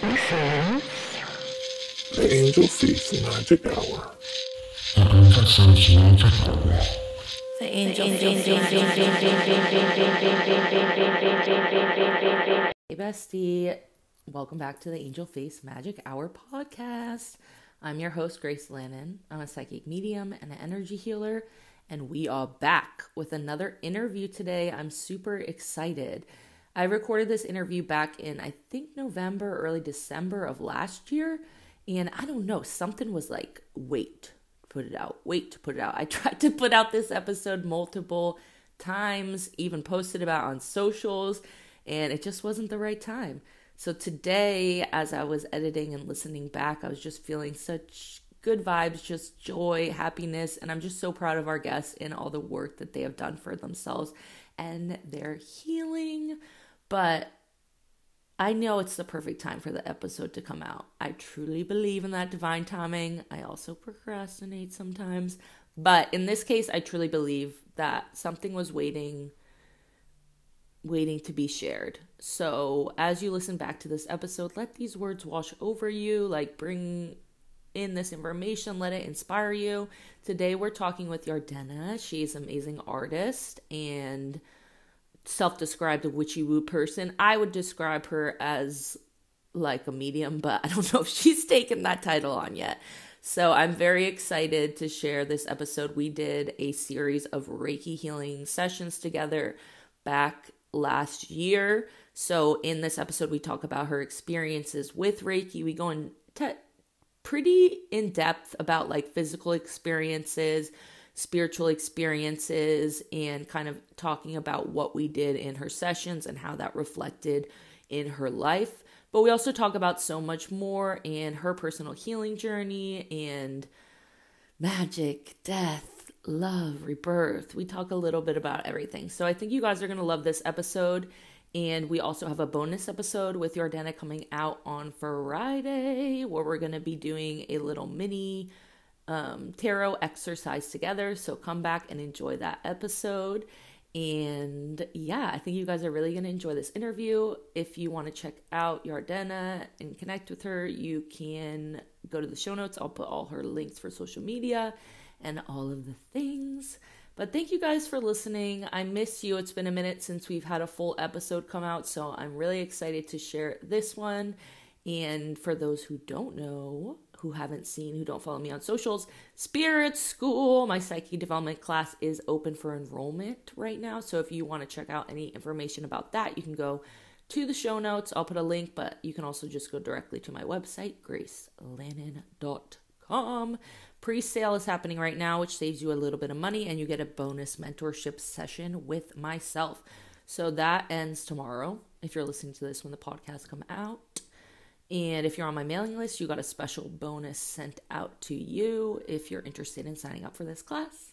This is the Angel Face Magic Hour. The Angel Face Magic Hour. Hey bestie, welcome back to the Angel Face Magic Hour podcast. I'm your host, Grace Lannon. I'm a psychic medium and an energy healer, and we are back with another interview today. I'm super excited. I recorded this interview back in, I think, November, early December of last year. And I don't know, something was like, wait to put it out. I tried to put out this episode multiple times, even posted about on socials, and it just wasn't the right time. So today, as I was editing and listening back, I was just feeling such good vibes, just joy, happiness. And I'm just so proud of our guests and all the work that they have done for themselves and their healing. But I know it's the perfect time for the episode to come out. I truly believe in that divine timing. I also procrastinate sometimes, but in this case, I truly believe that something was waiting to be shared. So as you listen back to this episode, let these words wash over you, like bring in this information, let it inspire you. Today we're talking with Yardena. She's an amazing artist and self-described a witchy woo person. I would describe her as like a medium, but I don't know if she's taken that title on yet. So I'm very excited to share this episode. We did a series of Reiki healing sessions together back last year. So in this episode, we talk about her experiences with Reiki. We go in pretty in depth about like physical experiences, spiritual experiences, and kind of talking about what we did in her sessions and how that reflected in her life. But we also talk about so much more in her personal healing journey and magic, death, love, rebirth. We talk a little bit about everything. So I think you guys are going to love this episode. And we also have a bonus episode with Yardena coming out on Friday, where we're going to be doing a little mini tarot exercise together. So come back and enjoy that episode. And yeah, I think you guys are really going to enjoy this interview. If you want to check out Yardena and connect with her, you can go to the show notes. I'll put all her links for social media and all of the things. But thank you guys for listening. I miss you. It's been a minute since we've had a full episode come out, so I'm really excited to share this one. And for those who don't know, who haven't seen, who don't follow me on socials, Spirit School, my psychic development class, is open for enrollment right now. So if you want to check out any information about that, you can go to the show notes. I'll put a link, but you can also just go directly to my website, gracelannon.com. Pre-sale is happening right now, which saves you a little bit of money, and you get a bonus mentorship session with myself. So that ends tomorrow, if you're listening to this when the podcast comes out. And if you're on my mailing list, you got a special bonus sent out to you if you're interested in signing up for this class.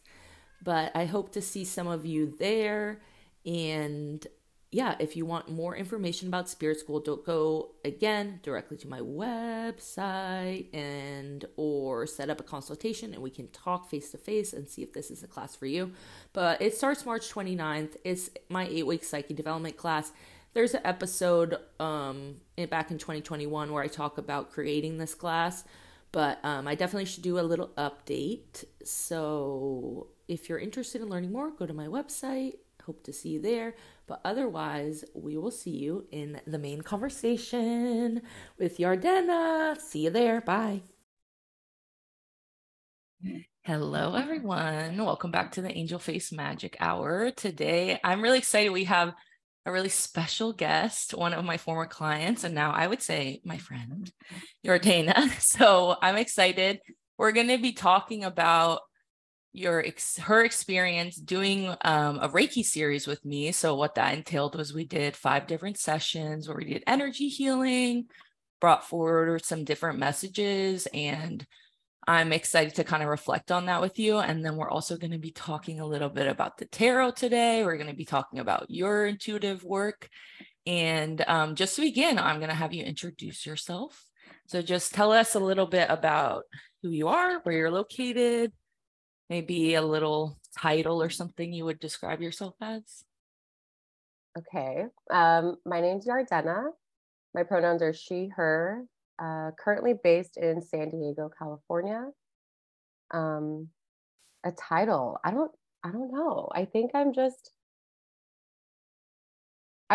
But I hope to see some of you there. And yeah, if you want more information about Spirit School, don't go again directly to my website and or set up a consultation, and we can talk face to face and see if this is a class for you. But it starts March 29th. It's my 8-week psychic development class. There's an episode back in 2021 where I talk about creating this class, but I definitely should do a little update. So if you're interested in learning more, go to my website. Hope to see you there. But otherwise, we will see you in the main conversation with Yardena. See you there. Bye. Hello, everyone. Welcome back to the Angel Face Magic Hour. Today, I'm really excited. We have a really special guest, one of my former clients, and now I would say my friend, Yardena. So I'm excited. We're going to be talking about her experience doing a Reiki series with me. So what that entailed was we did 5 different sessions where we did energy healing, brought forward some different messages, and I'm excited to kind of reflect on that with you. And then we're also going to be talking a little bit about the tarot today. We're going to be talking about your intuitive work. And just to begin, I'm going to have you introduce yourself. So just tell us a little bit about who you are, where you're located, maybe a little title or something you would describe yourself as. Okay. My name's Yardena. My pronouns are she, her, currently based in San Diego, California. A title, I don't know. I think I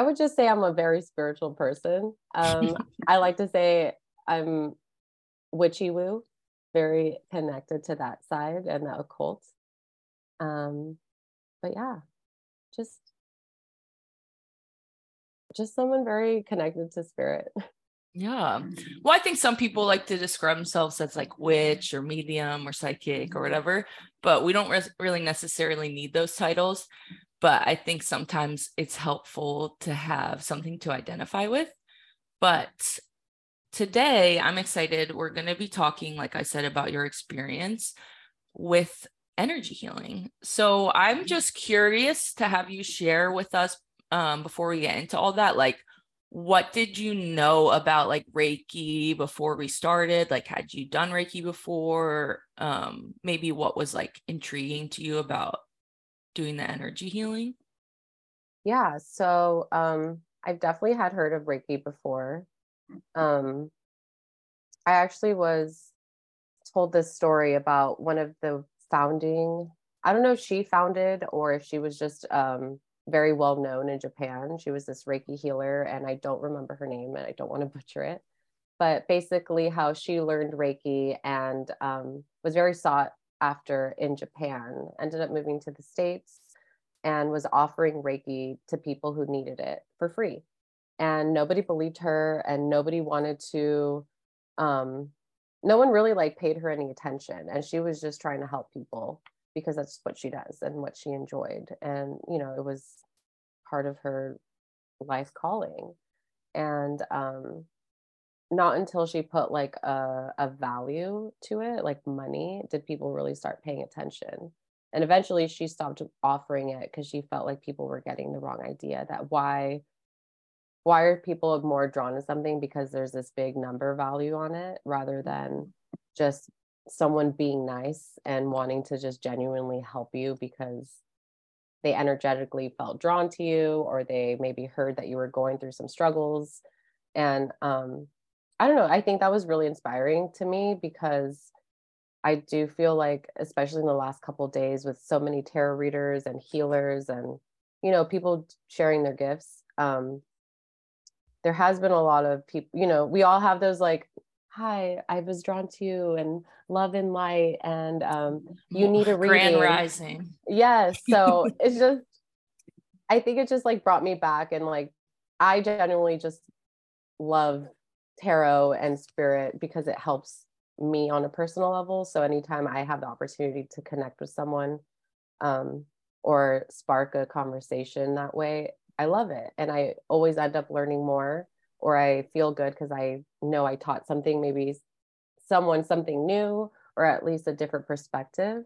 would just say I'm a very spiritual person. I like to say I'm witchy woo, very connected to that side and the occult. But yeah, just someone very connected to spirit. Yeah. Well, I think some people like to describe themselves as like witch or medium or psychic or whatever, but we don't really necessarily need those titles. But I think sometimes it's helpful to have something to identify with. But today I'm excited. We're going to be talking, like I said, about your experience with energy healing. So I'm just curious to have you share with us, before we get into all that, like, what did you know about like Reiki before we started? Like, had you done Reiki before? Maybe what was like intriguing to you about doing the energy healing? Yeah. So, I've definitely had heard of Reiki before. I actually was told this story about one of the founding, I don't know if she founded or if she was just, very well known in Japan. She was this Reiki healer, and I don't remember her name and I don't want to butcher it, but basically how she learned Reiki and was very sought after in Japan, ended up moving to the States and was offering Reiki to people who needed it for free. And nobody believed her and nobody wanted to, no one really like paid her any attention. And she was just trying to help people because that's what she does and what she enjoyed. And, you know, it was part of her life calling. And not until she put like a value to it, like money, did people really start paying attention. And eventually she stopped offering it because she felt like people were getting the wrong idea that why are people more drawn to something because there's this big number value on it rather than just someone being nice and wanting to just genuinely help you because they energetically felt drawn to you, or they maybe heard that you were going through some struggles. And I don't know, I think that was really inspiring to me because I do feel like, especially in the last couple of days with so many tarot readers and healers and, you know, people sharing their gifts, there has been a lot of people, you know, we all have those like, hi, I was drawn to you and love and light and you need a reading. Grand rising. Yes. So it's just, I think it just like brought me back, and like, I genuinely just love tarot and spirit because it helps me on a personal level. So anytime I have the opportunity to connect with someone or spark a conversation that way, I love it. And I always end up learning more, or I feel good because I know I taught something, maybe someone something new, or at least a different perspective.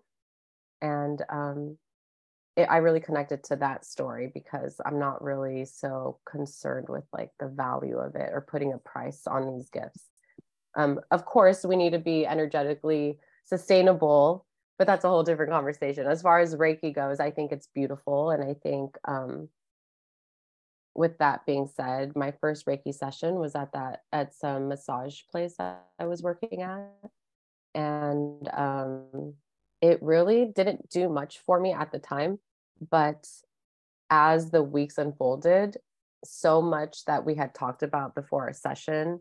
And I really connected to that story because I'm not really so concerned with like the value of it or putting a price on these gifts. Of course, we need to be energetically sustainable, but that's a whole different conversation. As far as Reiki goes, I think it's beautiful. And I think, with that being said, my first Reiki session was at some massage place that I was working at. And it really didn't do much for me at the time. But as the weeks unfolded, so much that we had talked about before our session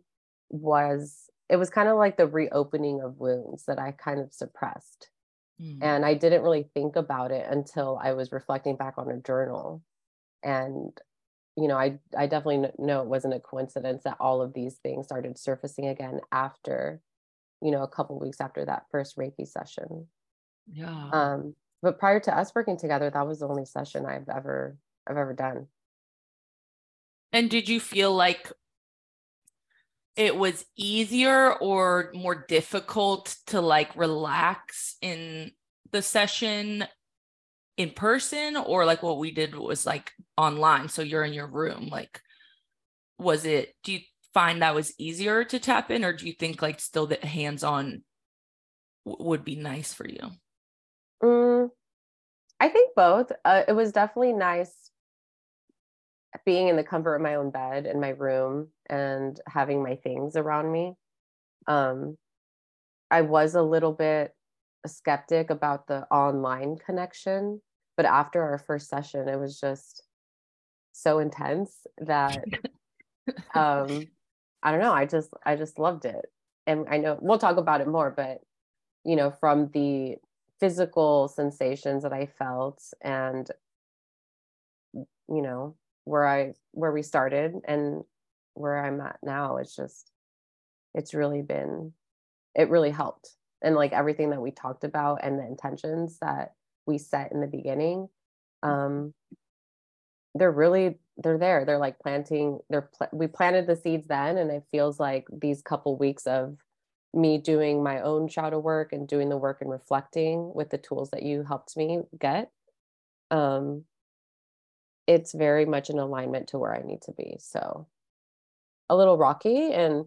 it was kind of like the reopening of wounds that I kind of suppressed. Mm. And I didn't really think about it until I was reflecting back on a journal. And you know, I definitely know it wasn't a coincidence that all of these things started surfacing again after, you know, a couple of weeks after that first Reiki session. Yeah. But prior to us working together, that was the only session I've ever done. And did you feel like it was easier or more difficult to like relax in the session in person, or like what we did was like online, so you're in your room? Like, do you find that was easier to tap in, or do you think like still that hands-on would be nice for you? I think both. It was definitely nice being in the comfort of my own bed in my room and having my things around me. I was a little bit skeptic about the online connection, but after our first session, it was just so intense that, I don't know. I just loved it. And I know we'll talk about it more, but you know, from the physical sensations that I felt and, you know, where we started and where I'm at now, it really helped. And like everything that we talked about and the intentions that we set in the beginning, they're there. They're like planting, we planted the seeds then. And it feels like these couple weeks of me doing my own shadow work and doing the work and reflecting with the tools that you helped me get, it's very much in alignment to where I need to be. So a little rocky, and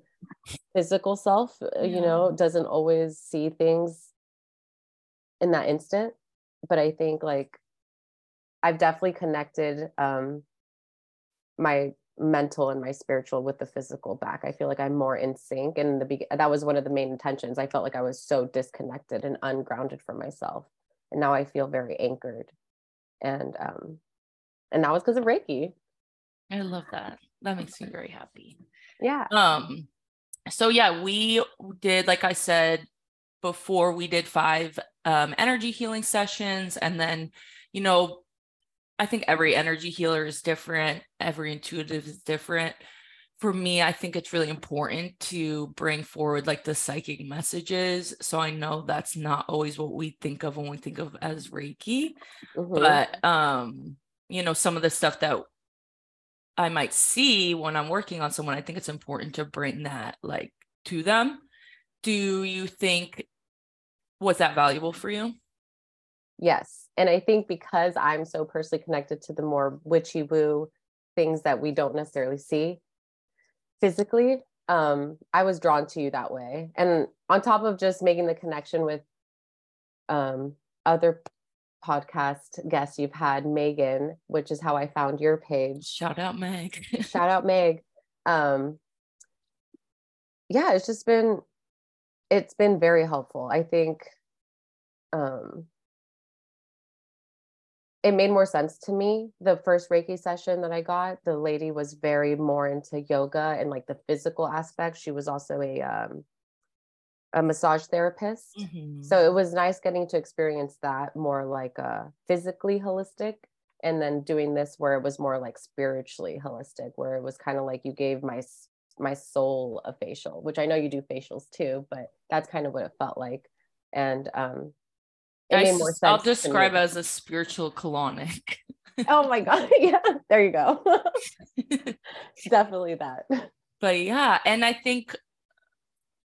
physical self, you know, doesn't always see things in that instant. But I think like I've definitely connected my mental and my spiritual with the physical back. I feel like I'm more in sync, and that was one of the main intentions. I felt like I was so disconnected and ungrounded from myself, and now I feel very anchored, and that was because of Reiki. I love that. That makes me very happy. Yeah. So yeah, we did, like I said before, we did 5 energy healing sessions, and then, you know, I think every energy healer is different. Every intuitive is different. For me, I think it's really important to bring forward like the psychic messages. So I know that's not always what we think of when we think of as Reiki, but you know, some of the stuff that I might see when I'm working on someone, I think it's important to bring that like to them. Do you think, was that valuable for you? Yes. And I think because I'm so personally connected to the more witchy woo things that we don't necessarily see physically, I was drawn to you that way. And on top of just making the connection with other podcast guest you've had, Megan, which is how I found your page. Shout out Meg. Shout out Meg. Yeah, it's been very helpful. I think it made more sense to me. The first Reiki session that I got, the lady was very more into yoga and like the physical aspect. She was also a massage therapist. So it was nice getting to experience that more like a physically holistic, and then doing this where it was more like spiritually holistic, where it was kind of like you gave my soul a facial, which I know you do facials too, but that's kind of what it felt like. And I'll describe it as a spiritual colonic. Oh my God. Yeah, there you go. Definitely that. But yeah, and I think,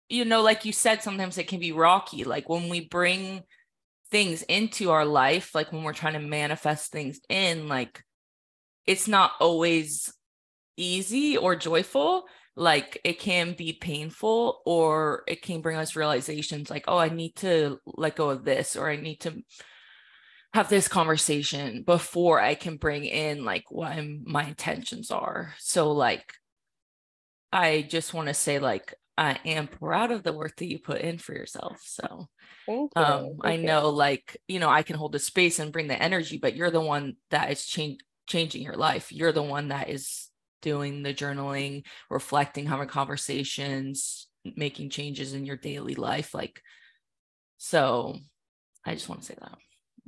you know, like you said, sometimes it can be rocky. Like when we bring things into our life, like when we're trying to manifest things in, like it's not always easy or joyful. Like it can be painful, or it can bring us realizations like, oh, I need to let go of this, or I need to have this conversation before I can bring in like what my intentions are. So like, I just want to say like, I am proud of the work that you put in for yourself. So thank you. I know, like, you know, I can hold the space and bring the energy, but you're the one that is changing your life. You're the one that is doing the journaling, reflecting, having conversations, making changes in your daily life. Like, so I just want to say that.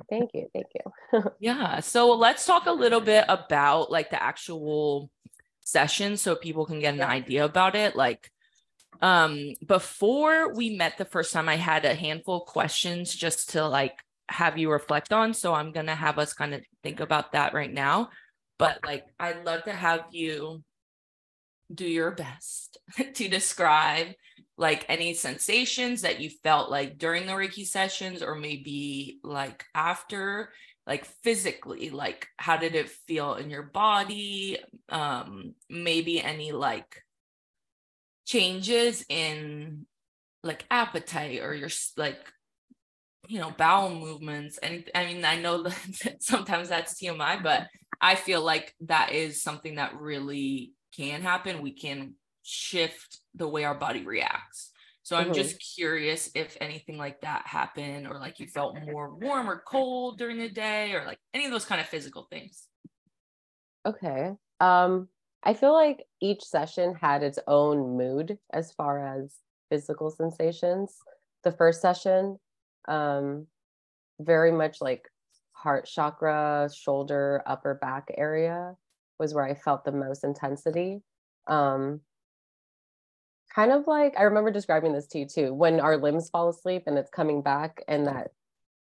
Thank you. Thank you. Yeah. So let's talk a little bit about like the actual session so people can get an idea about it. Like, before we met the first time, I had a handful of questions just to like have you reflect on. So I'm going to have us kind of think about that right now, but like, I'd love to have you do your best to describe like any sensations that you felt like during the Reiki sessions, or maybe like after, like physically, like how did it feel in your body? Maybe any like changes in like appetite, or your like, you know, bowel movements. And I mean, I know that sometimes that's TMI, but I feel like that is something that really can happen. We can shift the way our body reacts. So I'm just curious if anything like that happened, or like you felt more warm or cold during the day, or like any of those kind of physical things. Okay. I feel like each session had its own mood as far as physical sensations. The first session, very much like heart chakra, shoulder, upper back area was where I felt the most intensity. Kind of like, I remember describing this to you too, when our limbs fall asleep and it's coming back, and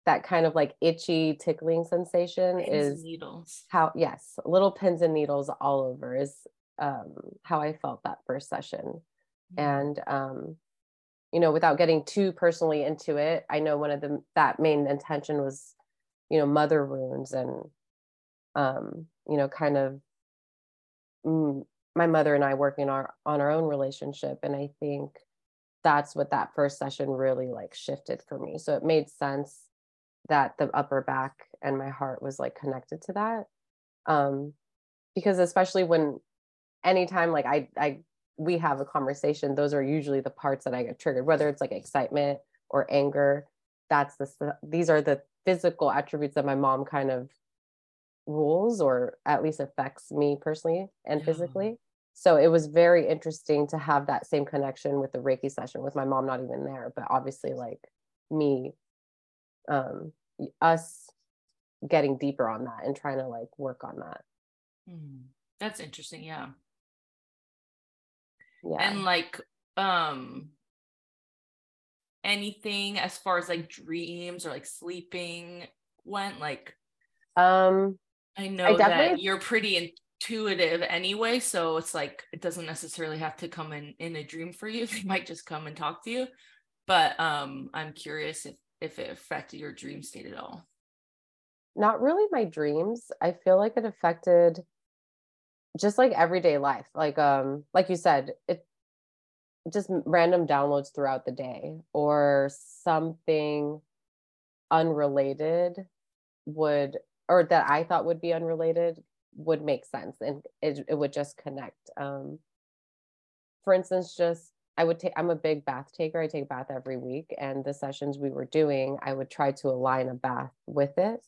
that kind of like itchy, tickling sensation is needles. Little pins and needles all over is how I felt that first session. And, you know, without getting too personally into it, I know one of that main intention was, you know, mother wounds and, you know, kind of my mother and I working on our own relationship. And I think that's what that first session really like shifted for me. So it made sense that the upper back and my heart was like connected to that. Because especially when anytime, like we have a conversation, those are usually the parts that I get triggered, whether it's like excitement or anger. These are the physical attributes that my mom kind of rules, or at least affects me personally and physically. So it was very interesting to have that same connection with the Reiki session with my mom, not even there, but obviously like me, us getting deeper on that and trying to like work on that. That's interesting. Yeah. And like, anything as far as like dreams or like sleeping went, like, I know that you're pretty intuitive anyway, so it's like it doesn't necessarily have to come in a dream for you. They might just come and talk to you, but I'm curious if it affected your dream state at all. Not really my dreams. I feel like it affected just like everyday life, like you said, it just random downloads throughout the day, or something unrelated would, or that I thought would be unrelated, would make sense. And it would just connect. For instance, I'm a big bath taker. I take a bath every week, and the sessions we were doing, I would try to align a bath with it.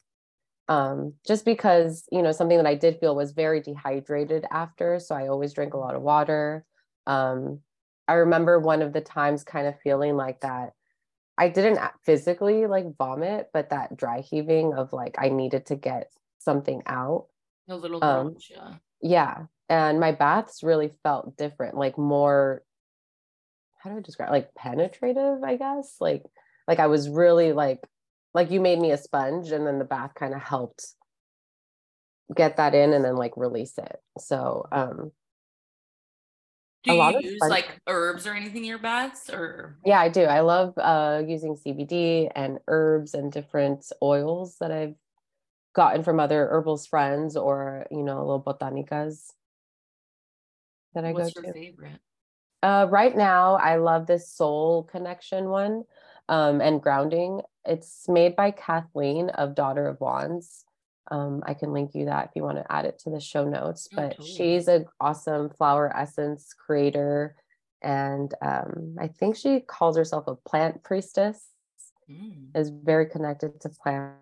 Just because, you know, something that I did feel was very dehydrated after. So I always drink a lot of water. I remember one of the times kind of feeling like that. I didn't physically like vomit, but that dry heaving of like, I needed to get something out. A little crunch, yeah. And my baths really felt different, like more, how do I describe, like penetrative, I guess. Like I was really like you made me a sponge, and then the bath kind of helped get that in and then like release it. So, do you use like herbs or anything in your baths, or? Yeah, I do. I love using CBD and herbs and different oils that I've gotten from other herbalist friends, or, you know, little botanicas that I go to. What's your favorite? Right now, I love this soul connection one, and grounding. It's made by Kathleen of Daughter of Wands. I can link you that if you want to add it to the show notes, but totally. She's an awesome flower essence creator. And I think she calls herself a plant priestess, is very connected to plants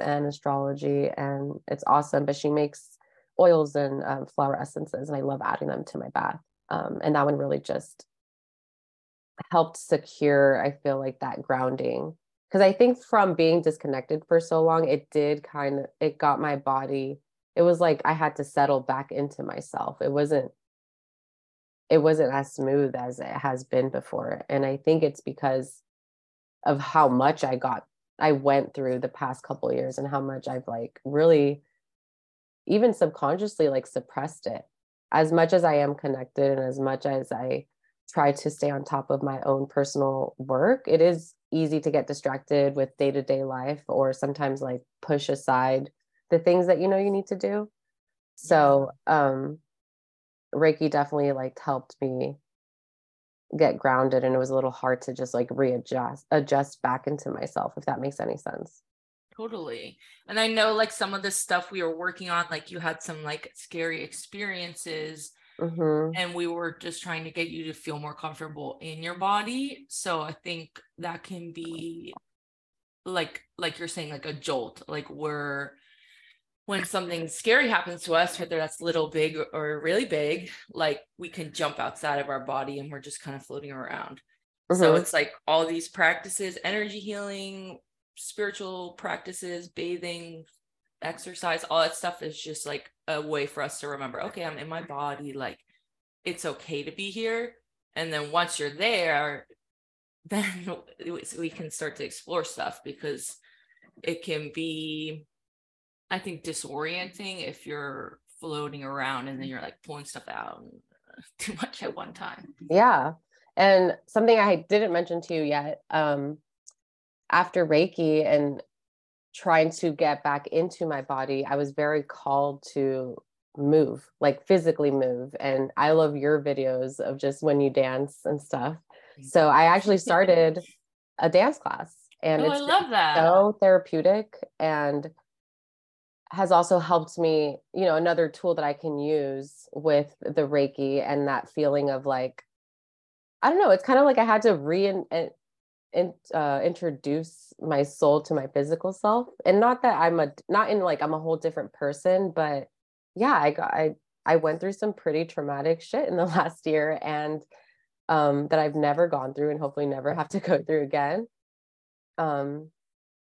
and astrology. And it's awesome, but she makes oils and flower essences, and I love adding them to my bath. And that one really just helped secure, I feel like, that grounding. Because I think from being disconnected for so long, it got my body, it was like I had to settle back into myself. It wasn't as smooth as it has been before. And I think it's because of how much I went through the past couple of years, and how much I've like really, even subconsciously, like suppressed it. As much as I am connected, and as much as I try to stay on top of my own personal work, it is easy to get distracted with day-to-day life, or sometimes like push aside the things that, you know, you need to do. So Reiki definitely like helped me get grounded, and it was a little hard to just like adjust back into myself, if that makes any sense. Totally. And I know like some of the stuff we were working on, like you had some like scary experiences and we were just trying to get you to feel more comfortable in your body. So I think that can be like you're saying, like a jolt, like we're, when something scary happens to us, whether that's little, big, or really big, like we can jump outside of our body and we're just kind of floating around. So it's like all these practices, energy healing, spiritual practices, bathing, exercise, all that stuff is just like a way for us to remember, okay, I'm in my body, like it's okay to be here. And then once you're there, then we can start to explore stuff, because it can be, I think, disorienting if you're floating around and then you're like pulling stuff out too much at one time. Yeah. And something I didn't mention to you yet, after Reiki and trying to get back into my body, I was very called to move, like physically move. And I love your videos of just when you dance and stuff. So I actually started a dance class, and I love that. So therapeutic, and has also helped me, you know, another tool that I can use with the Reiki and that feeling of like, I don't know, it's kind of like I had to introduce my soul to my physical self. And not that I'm a whole different person, but yeah, I went through some pretty traumatic shit in the last year, and that I've never gone through and hopefully never have to go through again. And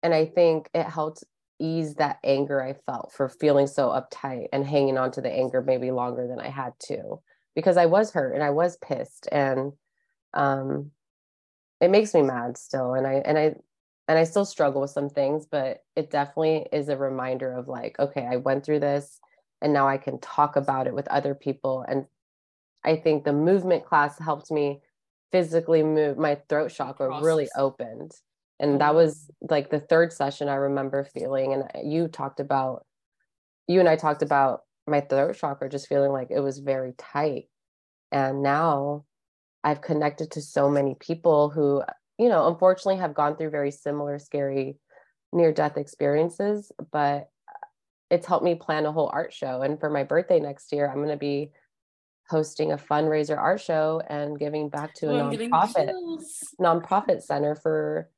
I think it helped ease that anger I felt for feeling so uptight and hanging on to the anger maybe longer than I had to, because I was hurt and I was pissed, and it makes me mad still. And I still struggle with some things, but it definitely is a reminder of like, okay, I went through this and now I can talk about it with other people. And I think the movement class helped me physically move. My throat chakra really opened. And that was like the third session I remember feeling. And you and I talked about my throat chakra just feeling like it was very tight. And now I've connected to so many people who, you know, unfortunately have gone through very similar, scary, near-death experiences, but it's helped me plan a whole art show. And for my birthday next year, I'm going to be hosting a fundraiser art show and giving back to a nonprofit center for,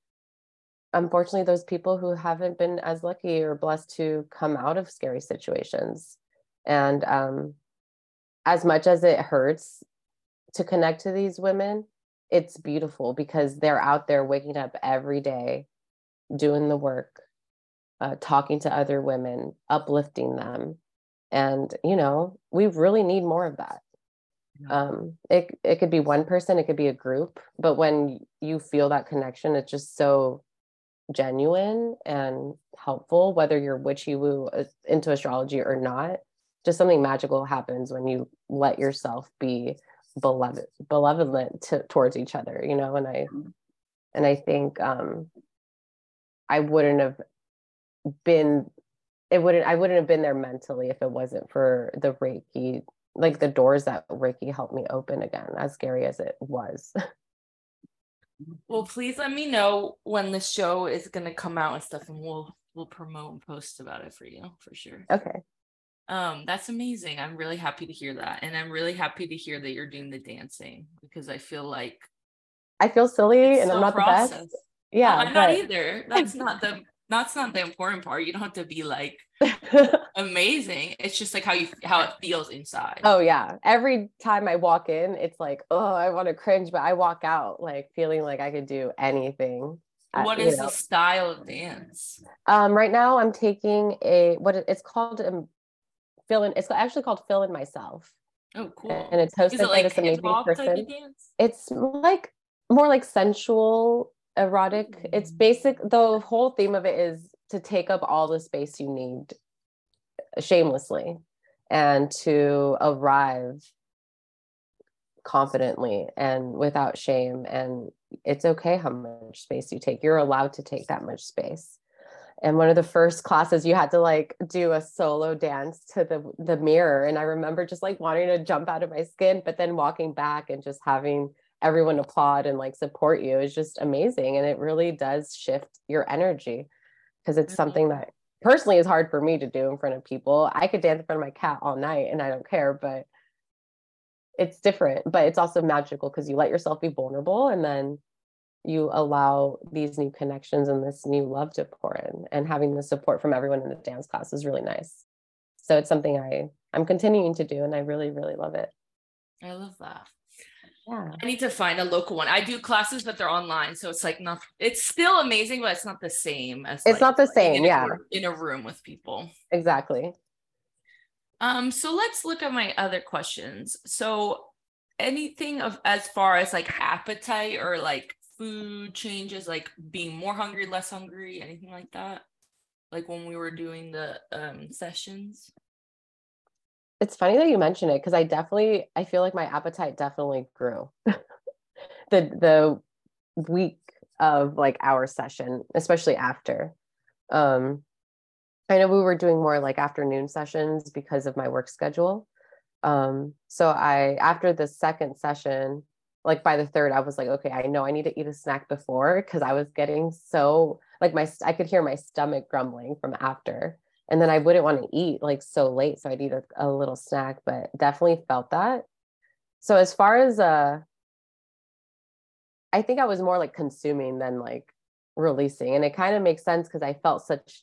unfortunately, those people who haven't been as lucky or blessed to come out of scary situations. And as much as it hurts to connect to these women, it's beautiful because they're out there waking up every day, doing the work, talking to other women, uplifting them. And, you know, we really need more of that. It could be one person, it could be a group, but when you feel that connection, it's just so genuine and helpful, whether you're witchy woo into astrology or not. Just something magical happens when you let yourself be benevolent towards each other, you know. And I think I wouldn't have been there mentally if it wasn't for the Reiki, like the doors that Reiki helped me open again, as scary as it was. Well, please let me know when the show is going to come out and stuff, and we'll promote and post about it for you for sure. Okay. That's amazing. I'm really happy to hear that. And I'm really happy to hear that you're doing the dancing, because I feel silly and I'm not the best. Yeah. I'm not either. That's not the important part. You don't have to be like amazing. It's just like how it feels inside. Oh yeah. Every time I walk in, it's like, oh, I want to cringe, but I walk out like feeling like I could do anything. What is the style of dance? Right now I'm taking it's actually called Fill in Myself. Oh, cool. And it's hosted by this amazing person. It's like more like sensual, erotic. Mm-hmm. It's basic. The whole theme of it is to take up all the space you need shamelessly and to arrive confidently and without shame. And it's okay how much space you take. You're allowed to take that much space. And one of the first classes, you had to like do a solo dance to the mirror. And I remember just like wanting to jump out of my skin, but then walking back and just having everyone applaud and like support you is just amazing. And it really does shift your energy, because it's something that personally is hard for me to do in front of people. I could dance in front of my cat all night and I don't care, but it's different. But it's also magical because you let yourself be vulnerable, and then you allow these new connections and this new love to pour in, and having the support from everyone in the dance class is really nice. So it's something I'm continuing to do, and I really, really love it. I love that. Yeah. I need to find a local one. I do classes, but they're online. So it's like not, it's still amazing, but it's not the same as it's like, not the same. Like in a room with people. Exactly. So let's look at my other questions. So anything of, as far as like appetite or like food changes, like being more hungry, less hungry, anything like that? Like when we were doing the sessions? It's funny that you mention it, because I feel like my appetite definitely grew the week of like our session, especially after. I know we were doing more like afternoon sessions because of my work schedule. So after the second session, like by the third, I was like, okay, I know I need to eat a snack before, because I was getting so like I could hear my stomach grumbling from after. And then I wouldn't want to eat like so late. So I'd eat a little snack, but definitely felt that. So as far as, I think I was more like consuming than like releasing. And it kind of makes sense because I felt such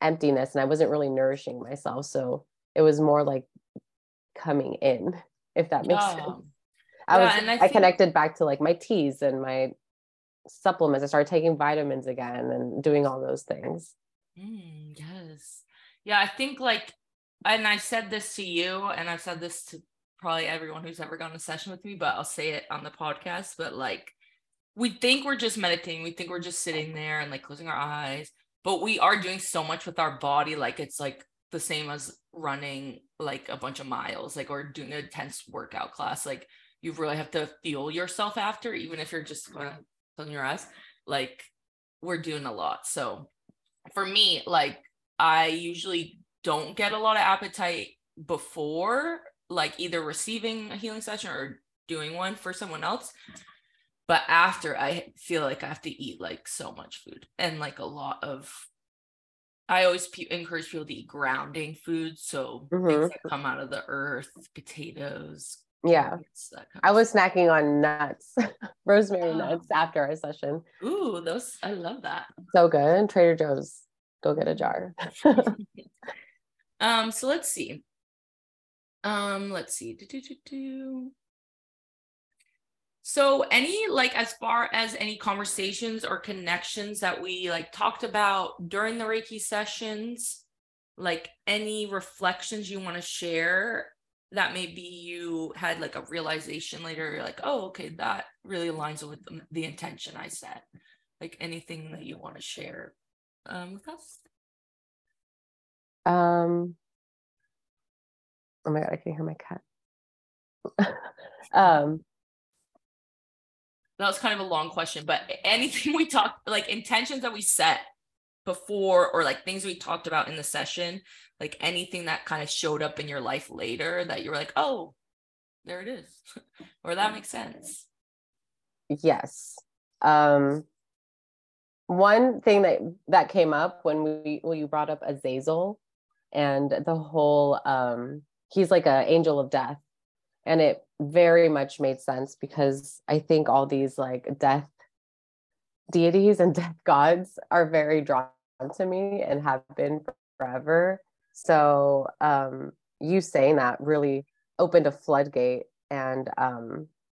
emptiness and I wasn't really nourishing myself. So it was more like coming in, if that makes sense. I connected back to like my teas and my supplements. I started taking vitamins again and doing all those things. Yes. Yeah, I think like, and I've said this to you, and I've said this to probably everyone who's ever gone to a session with me, but I'll say it on the podcast, but like, we think we're just meditating. We think we're just sitting there and like closing our eyes, but we are doing so much with our body. Like, it's like the same as running like a bunch of miles, like, or doing a tense workout class. Like, you really have to feel yourself after, even if you're just closing your eyes, like we're doing a lot. So for me, like, I usually don't get a lot of appetite before, like, either receiving a healing session or doing one for someone else. But after, I feel like I have to eat, like, so much food. And, like, I always encourage people to eat grounding food. So things that come out of the earth, potatoes. Yeah. I was snacking on nuts, rosemary nuts after our session. Ooh, those, I love that. So good. Trader Joe's, go get a jar. So let's see. So any, like, as far as any conversations or connections that we like talked about during the Reiki sessions, like any reflections you want to share that maybe you had like a realization later, you're like, oh, okay, that really aligns with the intention I set. Like anything that you want to share with us? Oh my God, I can hear my cat. That was kind of a long question, but anything we talked, like intentions that we set before, or like things we talked about in the session, like anything that kind of showed up in your life later that you were like, oh, there it is, or that makes sense. Yes. One thing that came up when you brought up Azazel and the whole, he's like an angel of death, and it very much made sense because I think all these like death deities and death gods are very drawn to me and have been forever. So you saying that really opened a floodgate, and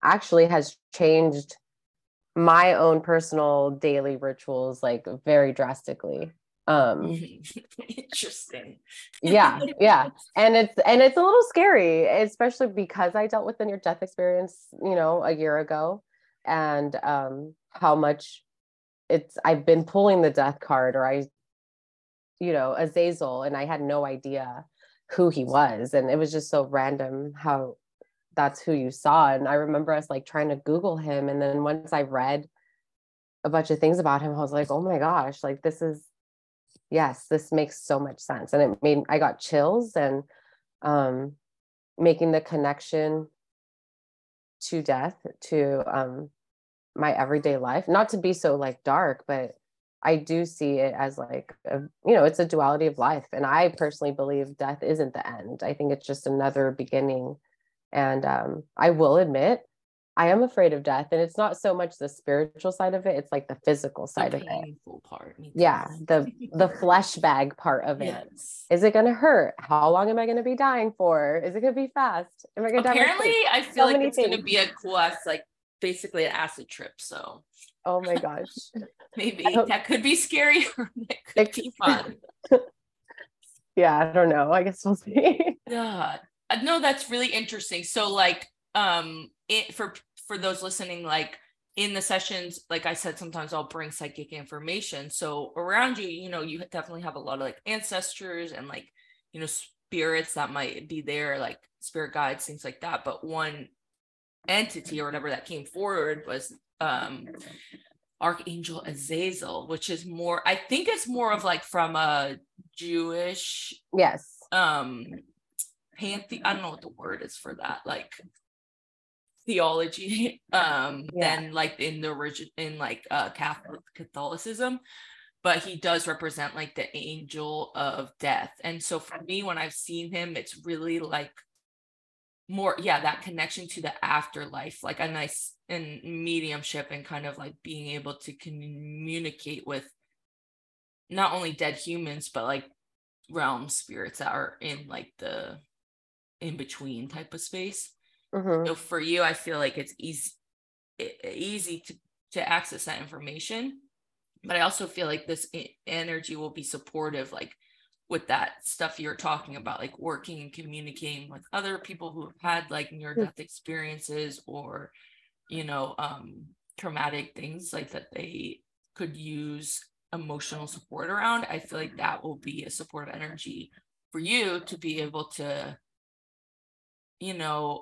actually has changed my own personal daily rituals like very drastically. Interesting. Yeah. And it's a little scary, especially because I dealt with a near-death experience, a year ago, and how much I've been pulling the death card, or Azazel, and I had no idea who he was. And it was just so random how that's who you saw. And I remember us like trying to Google him. And then once I read a bunch of things about him, I was like, oh my gosh, like this makes so much sense. And I got chills, and making the connection to death, to my everyday life, not to be so like dark, but I do see it as like, it's a duality of life. And I personally believe death isn't the end. I think it's just another beginning. And I will admit, I am afraid of death. And it's not so much the spiritual side of it. It's like the physical side of it. Part. Yeah. The flesh bag part of it. Yes. Is it going to hurt? How long am I going to be dying for? Is it going to be fast? Am I going to Apparently, die I feel so like it's going to be a class, like basically an acid trip. So. Oh my gosh. Maybe that could be scary. Or it could be fun. Yeah. I don't know. I guess we'll see. Yeah. No, that's really interesting. So like, for those listening, like in the sessions, like I said, sometimes I'll bring psychic information. So around you, you definitely have a lot of like ancestors and like, spirits that might be there, like spirit guides, things like that. But one entity or whatever that came forward was, Archangel Azazel, which is more, I think it's more of like from a Jewish, yes, pantheon, I don't know what the word is for that, like theology, than like in the origin in like Catholicism, but he does represent like the angel of death. And so for me, when I've seen him, it's really like more, that connection to the afterlife, like a nice and mediumship and kind of like being able to communicate with not only dead humans, but like realm spirits that are in like the in between type of space. Mm-hmm. So for you, I feel like it's easy to access that information, but I also feel like this energy will be supportive, like with that stuff you're talking about, like working and communicating with other people who have had like near-death experiences or, traumatic things like that they could use emotional support around. I feel like that will be a supportive energy for you to be able to, listen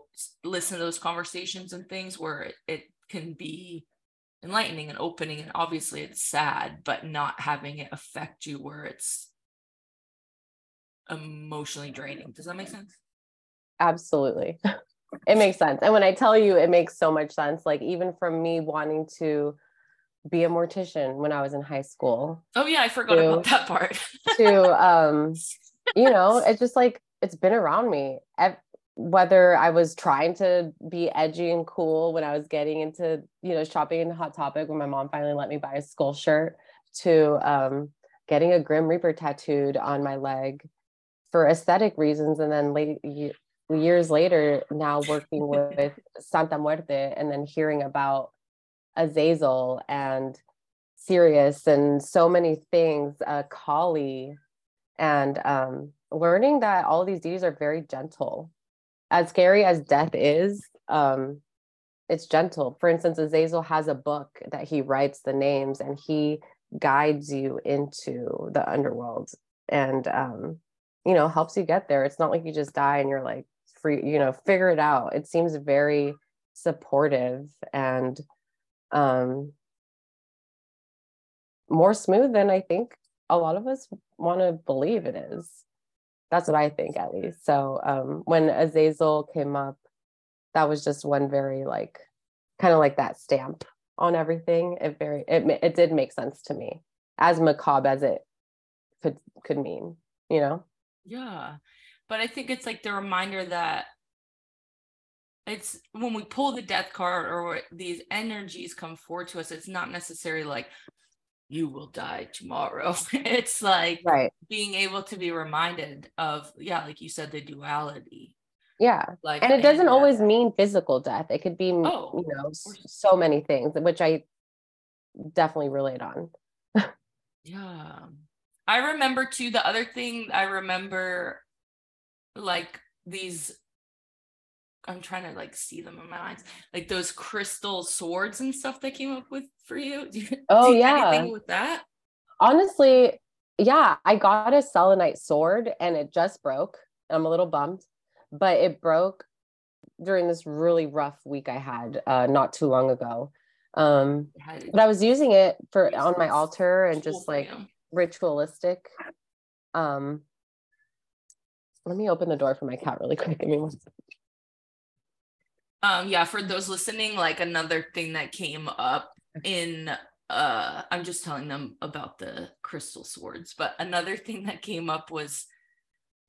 to those conversations and things where it can be enlightening and opening. And obviously it's sad, but not having it affect you where it's emotionally draining. Does that make sense? Absolutely. It makes sense. And when I tell you, it makes so much sense. Like even from me wanting to be a mortician when I was in high school. Oh yeah. I forgot about that part. It's just like, it's been around me. Whether I was trying to be edgy and cool when I was getting into, shopping in Hot Topic when my mom finally let me buy a skull shirt, to getting a Grim Reaper tattooed on my leg for aesthetic reasons. And then years later, now working with Santa Muerte and then hearing about Azazel and Sirius and so many things, Kali, and learning that all these deities are very gentle. As scary as death is, it's gentle. For instance, Azazel has a book that he writes the names and he guides you into the underworld and, helps you get there. It's not like you just die and you're like free, figure it out. It seems very supportive and more smooth than I think a lot of us want to believe it is. That's what I think, at least. So when Azazel came up, that was just one very like, kind of like that stamp on everything. It did make sense to me, as macabre as it could mean, Yeah, but I think it's like the reminder that it's when we pull the death card or these energies come forward to us, it's not necessarily like, you will die tomorrow. It's like being able to be reminded of, like you said, the duality. Yeah. Like, and it doesn't always mean physical death. It could be, so many things, which I definitely relate on. Yeah. I remember too, the other thing I remember, like these, I'm trying to like see them in my eyes, like those crystal swords and stuff that came up with for you. Do you do anything with that? Honestly, yeah, I got a selenite sword and it just broke. I'm a little bummed, but it broke during this really rough week I had not too long ago. But I was using it for on my altar and just like ritualistic. Let me open the door for my cat really quick. Give me one second. For those listening, like another thing that came up in I'm just telling them about the crystal swords. But another thing that came up was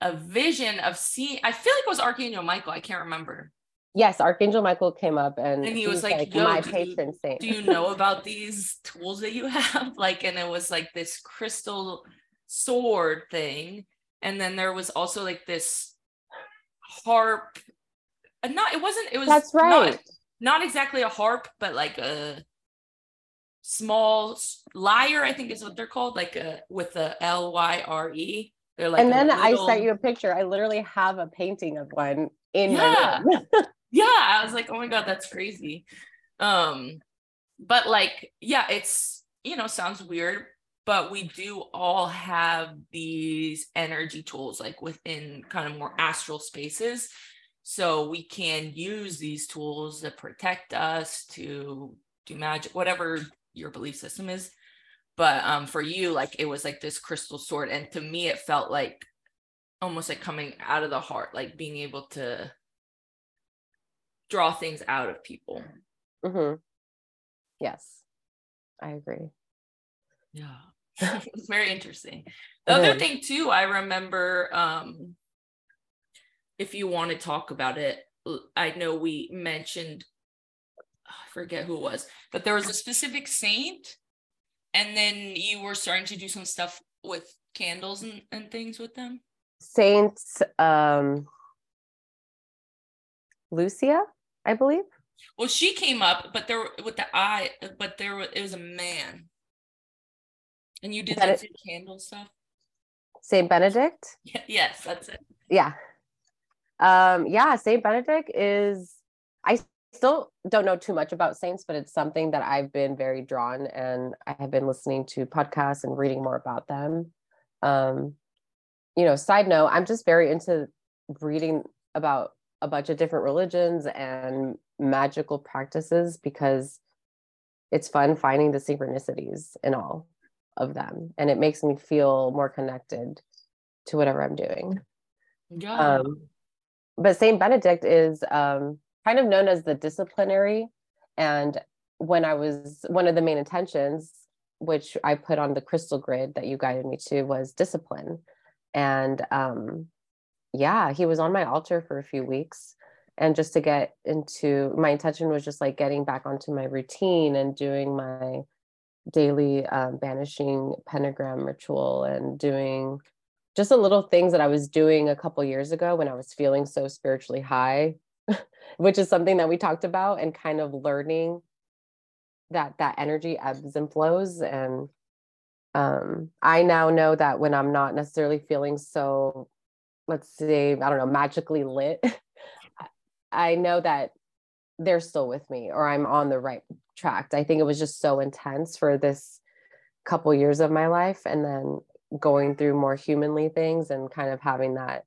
a vision of seeing, I feel like it was Archangel Michael, I can't remember. Yes, Archangel Michael came up and he was like, yo, my patron saint. Do you know about these tools that you have? Like, and it was like this crystal sword thing. And then there was also like this harp. Not, it wasn't, it was that's right. Not exactly a harp, but like a small lyre, I think is what they're called, like a, with a lyre. They're like, and then little... I sent you a picture. I literally have a painting of one in my room. Yeah, I was like, oh my God, that's crazy. But like, yeah, it's, you know, sounds weird, but we do all have these energy tools, like within kind of more astral spaces. So we can use these tools that protect us, to do magic, whatever your belief system is. But for you, like, it was like this crystal sword. And to me, it felt like almost like coming out of the heart, like being able to draw things out of people. Mm-hmm. Yes, I agree. Yeah, it's very interesting. The other thing too, I remember, if you want to talk about it, I know we mentioned, I forget who it was, but there was a specific saint. And then you were starting to do some stuff with candles and things with them? Saints Lucia, I believe. Well, she came up, but there with the eye, but there it was a man. And you did that candle stuff? Saint Benedict? Yes, that's it. Yeah. Yeah, Saint Benedict is, I still don't know too much about saints, but it's something that I've been very drawn, and I have been listening to podcasts and reading more about them. You know, side note, I'm just very into reading about a bunch of different religions and magical practices, because it's fun finding the synchronicities in all of them. And it makes me feel more connected to whatever I'm doing. Yeah. But Saint Benedict is, kind of known as the disciplinary. And when I was, one of the main intentions, which I put on the crystal grid that you guided me to, was discipline. And yeah, he was on my altar for a few weeks. And just to get into, my intention was just like getting back onto my routine and doing my daily banishing pentagram ritual, and doing just the little things that I was doing a couple years ago when I was feeling so spiritually high, which is something that we talked about, and kind of learning that that energy ebbs and flows. And I now know that when I'm not necessarily feeling so, let's say, I don't know, magically lit, I know that they're still with me, or I'm on the right track. I think it was just so intense for this couple years of my life, and then going through more humanly things, and kind of having that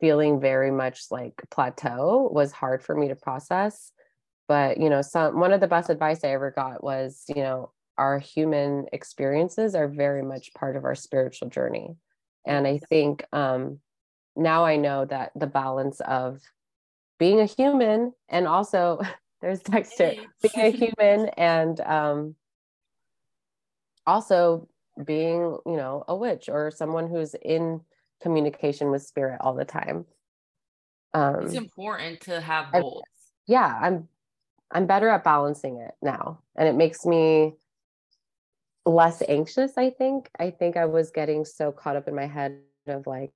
feeling very much like plateau was hard for me to process. But, you know, one of the best advice I ever got was, you know, our human experiences are very much part of our spiritual journey. And I think now I know that the balance of being a human, and also there's texture, being a human, and also being, you know, a witch, or someone who's in communication with spirit all the time. It's important to have both. Yeah, I'm better at balancing it now, and it makes me less anxious. I think I was getting so caught up in my head of like,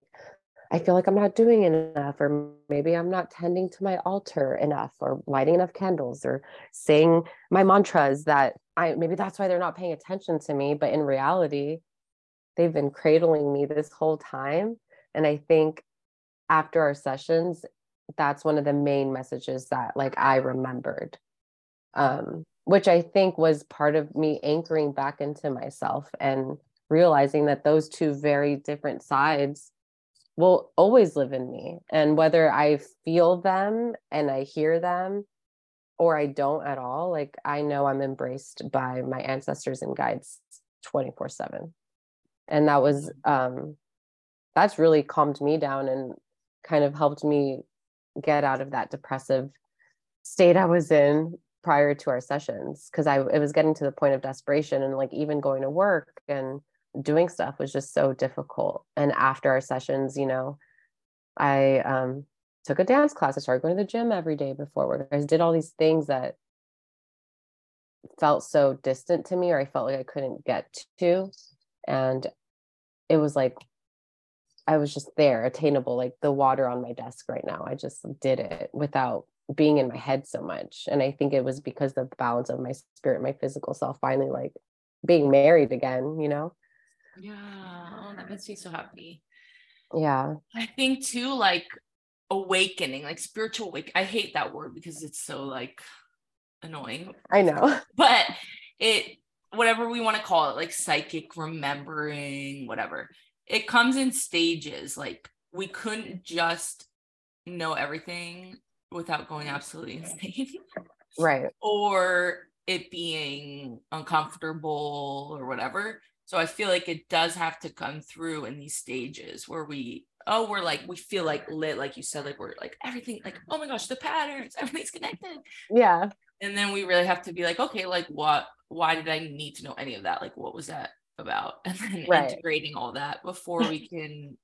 I feel like I'm not doing enough, or maybe I'm not tending to my altar enough, or lighting enough candles, or saying my mantras, that maybe that's why they're not paying attention to me. But in reality, they've been cradling me this whole time. And I think after our sessions, that's one of the main messages that like I remembered, which I think was part of me anchoring back into myself and realizing that those two very different sides will always live in me. And whether I feel them and I hear them or I don't at all, like I know I'm embraced by my ancestors and guides 24/7. And that was, that's really calmed me down and kind of helped me get out of that depressive state I was in prior to our sessions, because it was getting to the point of desperation, and like even going to work and doing stuff was just so difficult. And after our sessions, you know, I took a dance class. I started going to the gym every day before work. I did all these things that felt so distant to me, or I felt like I couldn't get to. And it was like, I was just there, attainable, like the water on my desk right now. I just did it without being in my head so much. And I think it was because the balance of my spirit, my physical self, finally like being married again, you know? Yeah. Oh, that makes me so happy. Yeah. I think too, like awakening, like spiritual awakening. I hate that word because it's so like annoying. I know. But it, whatever we want to call it, like psychic remembering, whatever. It comes in stages. Like we couldn't just know everything without going absolutely insane. Right. Or it being uncomfortable or whatever. So I feel like it does have to come through in these stages where we're like, we feel like lit, like you said, like we're like everything, like, oh my gosh, the patterns, everything's connected. Yeah. And then we really have to be like, okay, like what, why did I need to know any of that? Like, what was that about? And then integrating all that before we can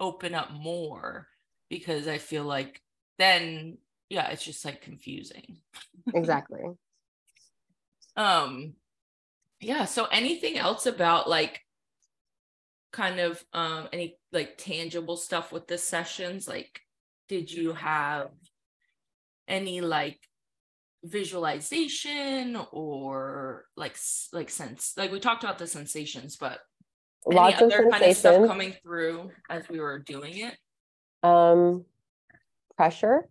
open up more, because I feel like then, yeah, it's just like confusing. Exactly. Yeah. So anything else about like kind of any like tangible stuff with the sessions? Like, did you have any like visualization or like sense, like we talked about the sensations, but lots any other kind of stuff coming through as we were doing it? Pressure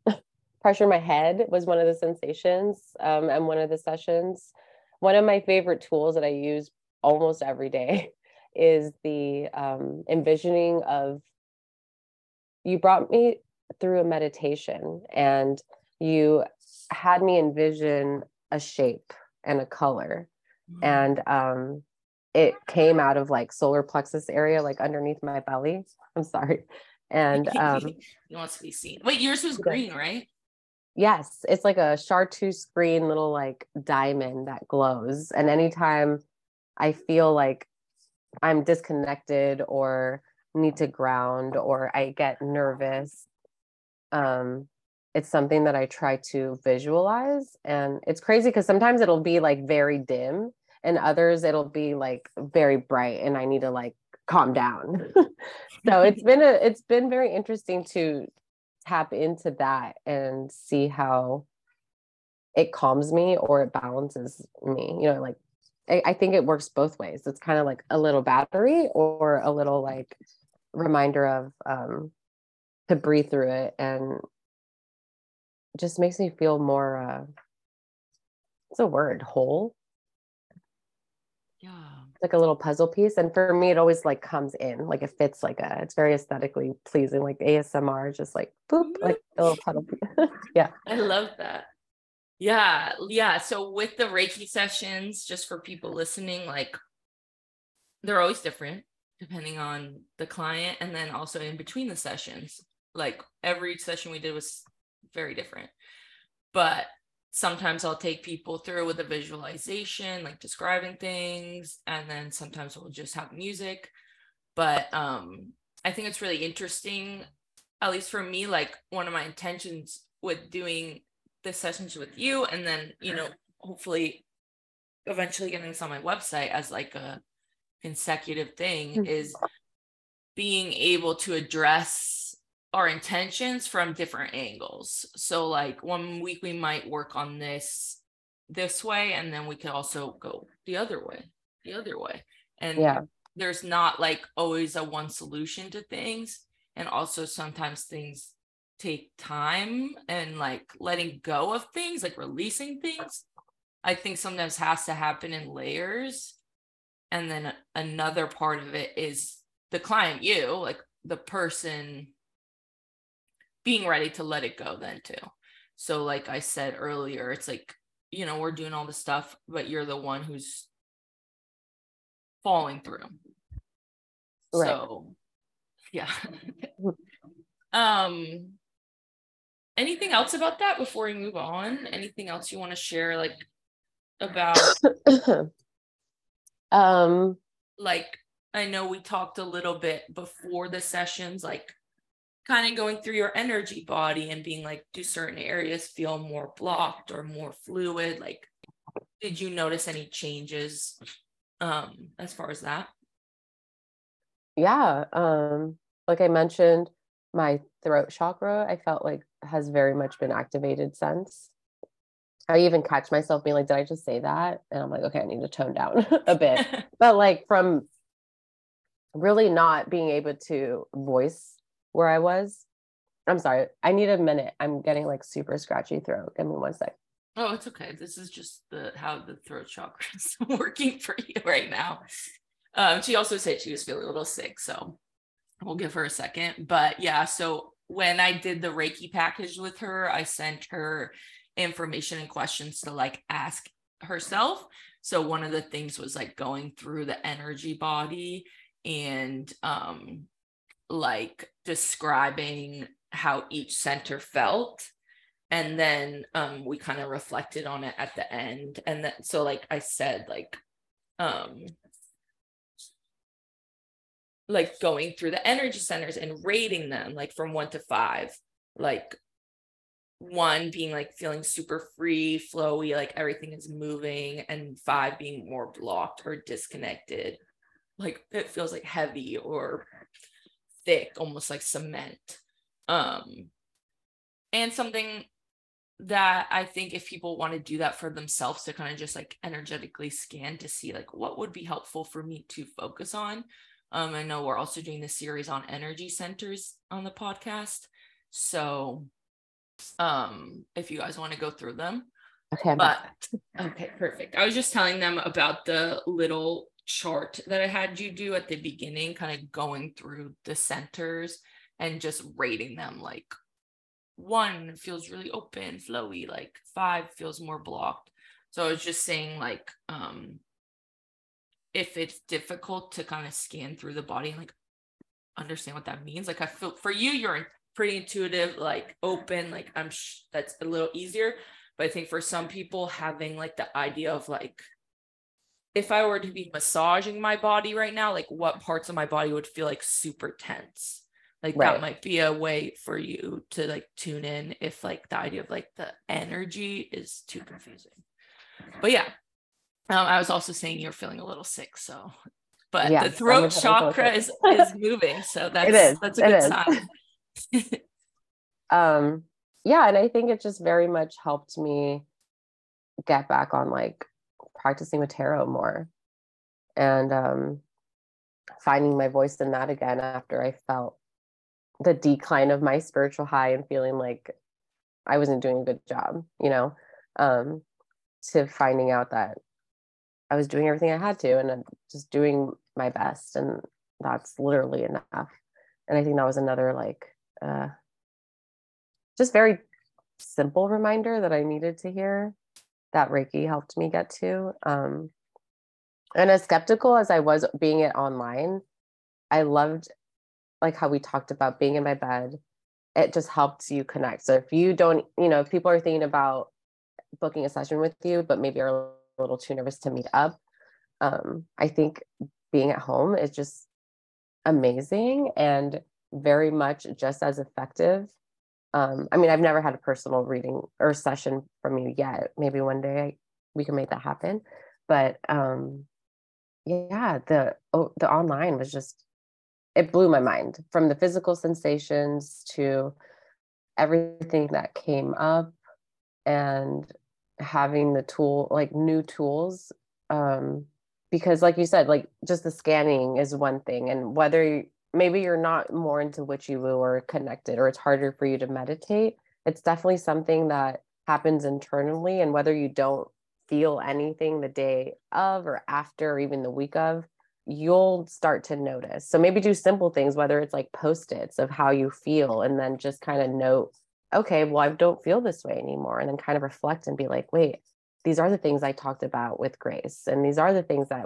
in my head was one of the sensations, and one of the sessions. One of my favorite tools that I use almost every day is the envisioning of, you brought me through a meditation and you had me envision a shape and a color. And it came out of like solar plexus area, like underneath my belly. I'm sorry. And it wants to be seen. Wait, yours was green, right? Yes. It's like a chartreuse green little like diamond that glows. And anytime I feel like I'm disconnected or need to ground or I get nervous, it's something that I try to visualize. And it's crazy because sometimes it'll be like very dim and others it'll be like very bright and I need to like calm down. So it's been very interesting to tap into that and see how it calms me or it balances me. You know, like I think it works both ways. It's kind of like a little battery or a little like reminder of to breathe through it, and just makes me feel more what's the word, whole. Yeah, like a little puzzle piece. And for me, it always like comes in, like it fits like it's very aesthetically pleasing, like ASMR, just like boop, like a little puzzle piece. Yeah. I love that. Yeah. Yeah. So with the Reiki sessions, just for people listening, like they're always different depending on the client. And then also in between the sessions, like every session we did was very different, but sometimes I'll take people through with a visualization, like describing things. And then sometimes we'll just have music. But I think it's really interesting, at least for me, like one of my intentions with doing the sessions with you, and then, you know, hopefully eventually getting this on my website as like a consecutive thing, is being able to address our intentions from different angles. So like one week we might work on this way, and then we could also go the other way. And yeah, there's not like always a one solution to things. And also sometimes things take time, and like letting go of things, like releasing things, I think sometimes has to happen in layers. And then another part of it is the client, you, like the person, being ready to let it go then too. So like I said earlier, it's like, you know, we're doing all this stuff, but you're the one who's falling through. Right. So yeah. Anything else about that before we move on? Anything else you want to share, like, about like, I know we talked a little bit before the sessions, like kind of going through your energy body and being like, do certain areas feel more blocked or more fluid? Like, did you notice any changes as far as that? Yeah. Like I mentioned, my throat chakra, I felt like has very much been activated since. I even catch myself being like, did I just say that? And I'm like, okay, I need to tone down a bit. But like from really not being able to voice where I was. I'm sorry. I need a minute. I'm getting like super scratchy throat. Give me one sec. Oh, it's okay. This is just how the throat chakra is working for you right now. She also said she was feeling a little sick, so we'll give her a second. But yeah, so when I did the Reiki package with her, I sent her information and questions to like ask herself. So one of the things was like going through the energy body and like describing how each center felt. And then we kind of reflected on it at the end. And then, so like I said, like going through the energy centers and rating them, like from 1 to 5, like 1 being like feeling super free, flowy, like everything is moving, and 5 being more blocked or disconnected. Like it feels like heavy or thick, almost like cement. And something that I think if people want to do that for themselves, to kind of just like energetically scan to see like what would be helpful for me to focus on. I know we're also doing this series on energy centers on the podcast. So if you guys want to go through them. Okay. Okay, perfect. I was just telling them about the little chart that I had you do at the beginning, kind of going through the centers and just rating them, like 1 feels really open, flowy, like 5 feels more blocked. So I was just saying, like, if it's difficult to kind of scan through the body and like understand what that means, like I feel for you, you're pretty intuitive, like open, like that's a little easier. But I think for some people, having like the idea of like, if I were to be massaging my body right now, like what parts of my body would feel like super tense? Like right. That might be a way for you to like tune in if like the idea of like the energy is too confusing. But yeah, I was also saying you're feeling a little sick. So, but yeah, the throat chakra is moving. So that's a good sign. Yeah. And I think it just very much helped me get back on like practicing with tarot more and finding my voice in that again after I felt the decline of my spiritual high and feeling like I wasn't doing a good job, you know, to finding out that I was doing everything I had to and I'm just doing my best. And that's literally enough. And I think that was another like just very simple reminder that I needed to hear that Reiki helped me get to. And as skeptical as I was being it online, I loved like how we talked about being in my bed. It just helps you connect. So if you don't, you know, if people are thinking about booking a session with you, but maybe are a little too nervous to meet up, I think being at home is just amazing and very much just as effective. I mean, I've never had a personal reading or session from you yet. Maybe one day we can make that happen. But yeah, the online was just, it blew my mind, from the physical sensations to everything that came up, and having the tool, like new tools. Because like you said, like just the scanning is one thing. And whether maybe you're not more into witchy-woo or connected, or it's harder for you to meditate, it's definitely something that happens internally. And whether you don't feel anything the day of or after, or even the week of, you'll start to notice. So maybe do simple things, whether it's like post-its of how you feel, and then just kind of note, okay, well, I don't feel this way anymore. And then kind of reflect and be like, wait, these are the things I talked about with Grace. And these are the things that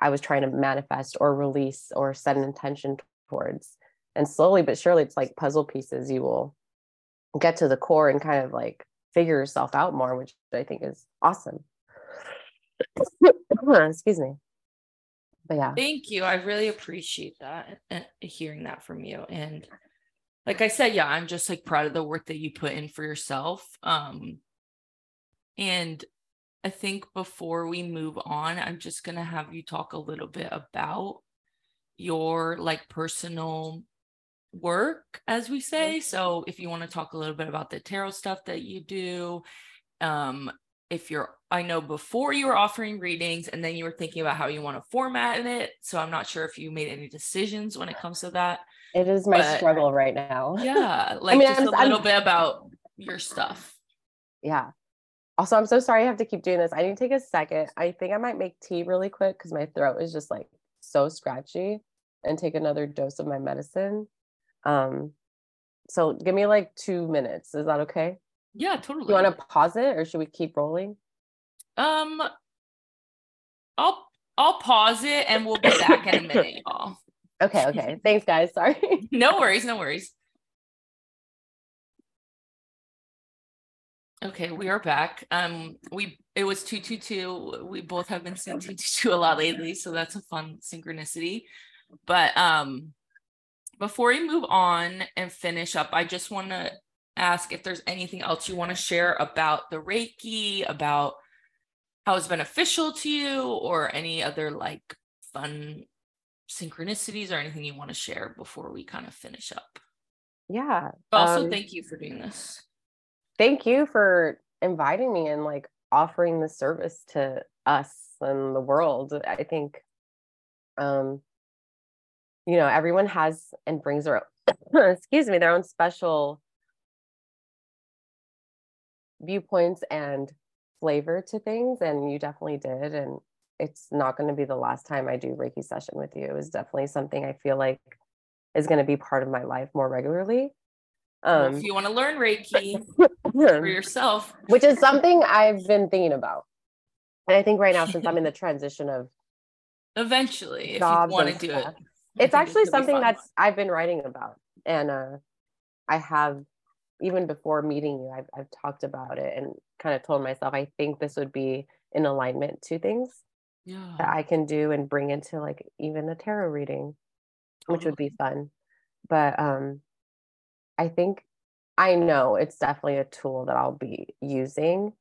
I was trying to manifest or release or set an intention towards. And slowly but surely, it's like puzzle pieces you will get to the core and kind of like figure yourself out more, which I think is awesome. Excuse me. But yeah. Thank you. I really appreciate that and hearing that from you. And like I said, yeah, I'm just like proud of the work that you put in for yourself. And I think before we move on, I'm just going to have you talk a little bit about your like personal work, as we say. So if you want to talk a little bit about the tarot stuff that you do, if you're, I know before you were offering readings and then you were thinking about how you want to format in it. So I'm not sure if you made any decisions when it comes to that. It is my struggle right now. Yeah. Like I mean, just a little bit about your stuff. Yeah. Also, I'm so sorry I have to keep doing this. I need to take a second. I think I might make tea really quick because my throat is just like so scratchy, and take another dose of my medicine. So give me like 2 minutes. Is that okay? Yeah, totally. You want to pause it or should we keep rolling? I'll pause it and we'll be back in a minute, y'all. Okay, okay. Thanks, guys. Sorry. No worries, no worries. Okay, we are back. It was 222. We both have been saying 222 a lot lately, so that's a fun synchronicity. But before we move on and finish up, I just want to ask if there's anything else you want to share about the Reiki, about how it's beneficial to you, or any other like fun synchronicities or anything you want to share before we kind of finish up. Yeah. But also, thank you for doing this. Thank you for inviting me and like offering the service to us and the world. I think, you know, everyone has and brings their own, excuse me, their own special viewpoints and flavor to things. And you definitely did. And it's not going to be the last time I do Reiki session with you. It was definitely something I feel like is going to be part of my life more regularly. If you want to learn Reiki for yourself, which is something I've been thinking about, and I think right now since I'm in the transition of eventually, if you want to do it, it's actually something that's I've been writing about, and I have even before meeting you, I've talked about it and kind of told myself I think this would be in alignment to things that I can do and bring into like even a tarot reading, which would be fun, but I think I know it's definitely a tool that I'll be using,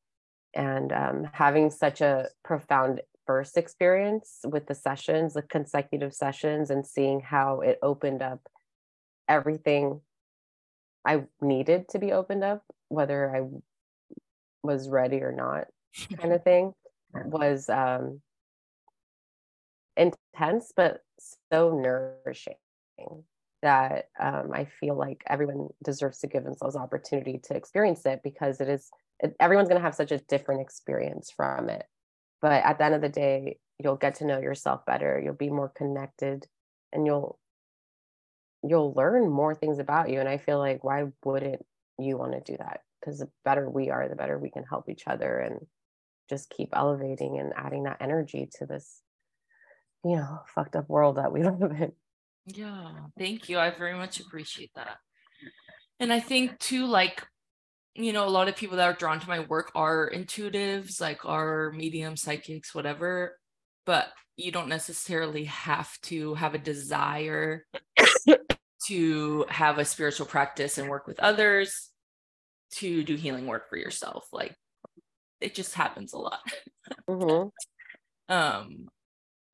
and having such a profound first experience with the sessions, the consecutive sessions, and seeing how it opened up everything I needed to be opened up, whether I was ready or not, kind of thing, was intense, but so nourishing that I feel like everyone deserves to give themselves opportunity to experience it, because it is, everyone's going to have such a different experience from it. But at the end of the day, you'll get to know yourself better. You'll be more connected, and you'll learn more things about you. And I feel like, why wouldn't you want to do that? Because the better we are, the better we can help each other and just keep elevating and adding that energy to this, you know, fucked up world that we live in. Yeah, thank you. I very much appreciate that. And I think too, like, you know, a lot of people that are drawn to my work are intuitives, like are mediums, psychics, whatever, but you don't necessarily have to have a desire to have a spiritual practice and work with others to do healing work for yourself. Like, it just happens a lot. Mm-hmm.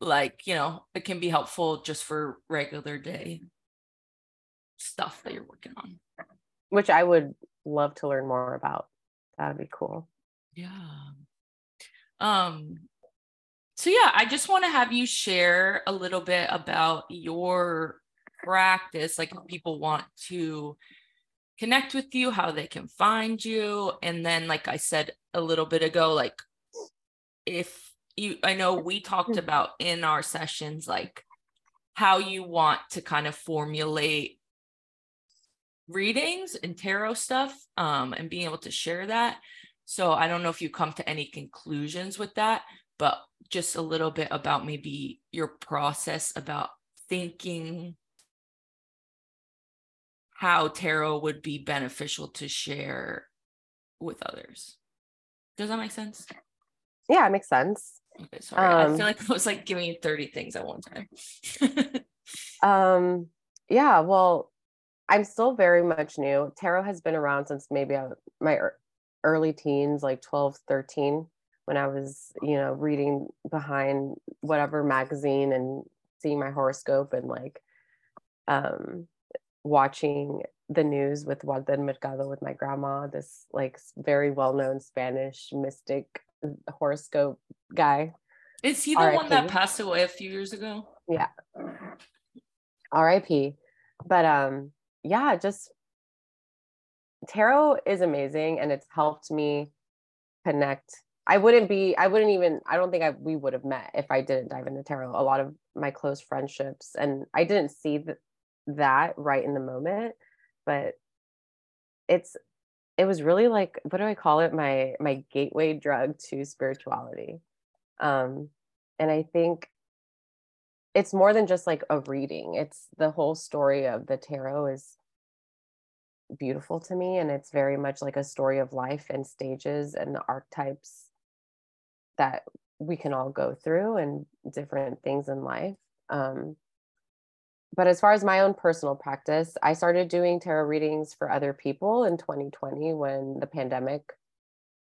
Like, you know, it can be helpful just for regular day stuff that you're working on, which I would love to learn more about. That would be cool. Yeah. So yeah, I just want to have you share a little bit about your practice, like if people want to connect with you, how they can find you. And then, like I said a little bit ago, like if you, I know we talked about in our sessions, like how you want to kind of formulate readings and tarot stuff, and being able to share that. So I don't know if you come to any conclusions with that, but just a little bit about maybe your process about thinking how tarot would be beneficial to share with others. Does that make sense? Yeah, it makes sense. Okay, sorry. I feel like I was like giving you 30 things at one time. Yeah, well, I'm still very much new. Tarot has been around since maybe my early teens, like 12, 13, when I was, you know, reading behind whatever magazine and seeing my horoscope and like watching the news with Walter Mercado with my grandma, this like very well-known Spanish mystic horoscope guy. Is he the one that passed away a few years ago? Yeah. R.I.P. But yeah, just tarot is amazing and it's helped me connect. I don't think we would have met if I didn't dive into tarot. A lot of my close friendships, and I didn't see that right in the moment, but it was really like, what do I call it? My gateway drug to spirituality. And I think it's more than just like a reading. It's the whole story of the tarot is beautiful to me. And it's very much like a story of life and stages and the archetypes that we can all go through and different things in life. But as far as my own personal practice, I started doing tarot readings for other people in 2020 when the pandemic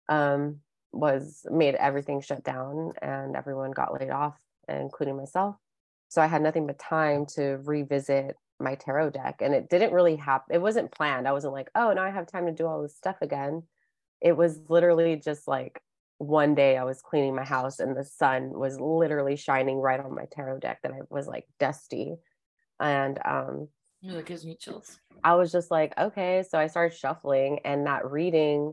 made everything shut down and everyone got laid off, including myself. So I had nothing but time to revisit my tarot deck, and it didn't really happen. It wasn't planned. I wasn't like, oh, now I have time to do all this stuff again. It was literally just like one day I was cleaning my house and the sun was literally shining right on my tarot deck that I was like dusty. And it gives me chills. I was just like, okay. So I started shuffling, and that reading,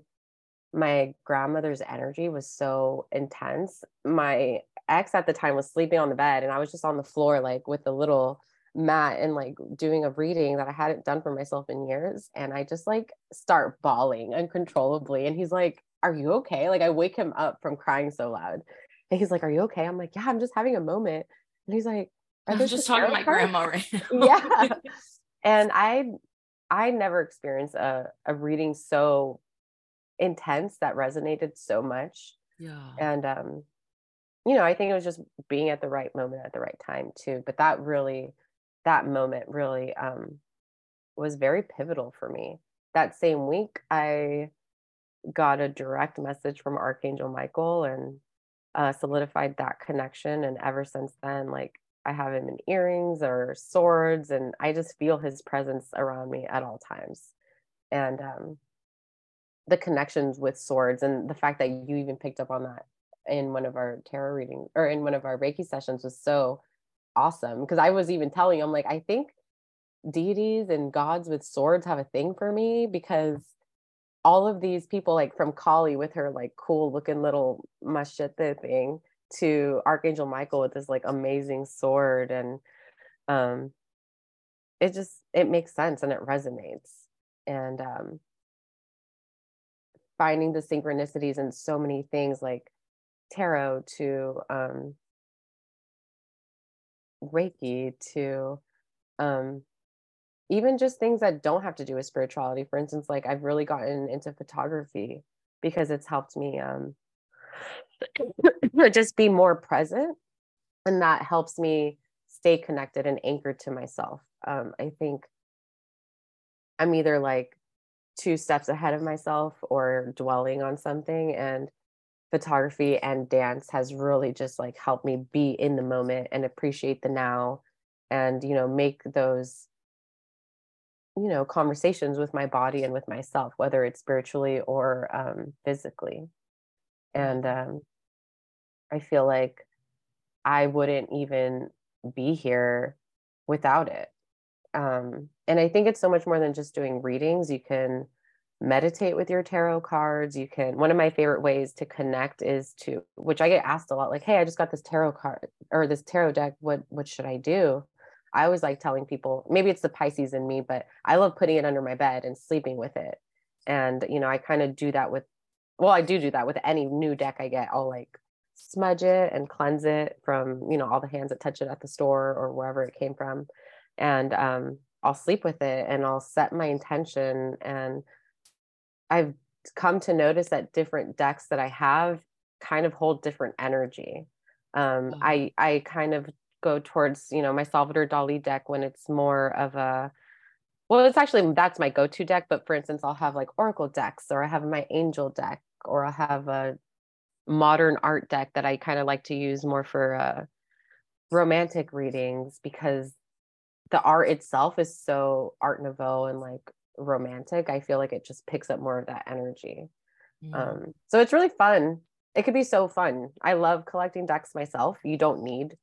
my grandmother's energy was so intense. My ex at the time was sleeping on the bed, and I was just on the floor, like with a little mat, and like doing a reading that I hadn't done for myself in years. And I just like start bawling uncontrollably. And he's like, are you okay? Like I wake him up from crying so loud. And he's like, are you okay? I'm like, yeah, I'm just having a moment. And he's like, I'm just talking to my grandma right now. Yeah. And I never experienced a reading so intense that resonated so much. Yeah. And, you know, I think it was just being at the right moment at the right time too. But that moment really was very pivotal for me. That same week, I got a direct message from Archangel Michael and solidified that connection. And ever since then, like, I have him in earrings or swords, and I just feel his presence around me at all times. And the connections with swords, and the fact that you even picked up on that in one of our tarot readings or in one of our Reiki sessions was so awesome, because I was even telling you, I'm like, I think deities and gods with swords have a thing for me, because all of these people, like from Kali with her like cool looking little machete thing, to Archangel Michael with this like amazing sword, and it makes sense and it resonates. And finding the synchronicities in so many things, like tarot to Reiki to even just things that don't have to do with spirituality. For instance, like I've really gotten into photography because it's helped me just be more present, and that helps me stay connected and anchored to myself. I think I'm either like two steps ahead of myself or dwelling on something, and photography and dance has really just like helped me be in the moment and appreciate the now, and you know, make those, you know, conversations with my body and with myself, whether it's spiritually or physically. And I feel like I wouldn't even be here without it. And I think it's so much more than just doing readings. You can meditate with your tarot cards. You can, one of my favorite ways to connect is to, which I get asked a lot, like, hey, I just got this tarot card or this tarot deck. What should I do? I always like telling people, maybe it's the Pisces in me, but I love putting it under my bed and sleeping with it. And, you know, I kind of do that with, well, I do that with any new deck I get. I'll like smudge it and cleanse it from, you know, all the hands that touch it at the store or wherever it came from. And I'll sleep with it and I'll set my intention. And I've come to notice that different decks that I have kind of hold different energy. I kind of go towards, you know, my Salvador Dali deck when it's more of a, well, it's actually, that's my go-to deck. But for instance, I'll have like Oracle decks, or I have my Angel deck, or I'll have a modern art deck that I kind of like to use more for romantic readings, because the art itself is so Art Nouveau and like romantic. I feel like it just picks up more of that energy. Yeah. So it's really fun. It could be so fun. I love collecting decks myself. You don't need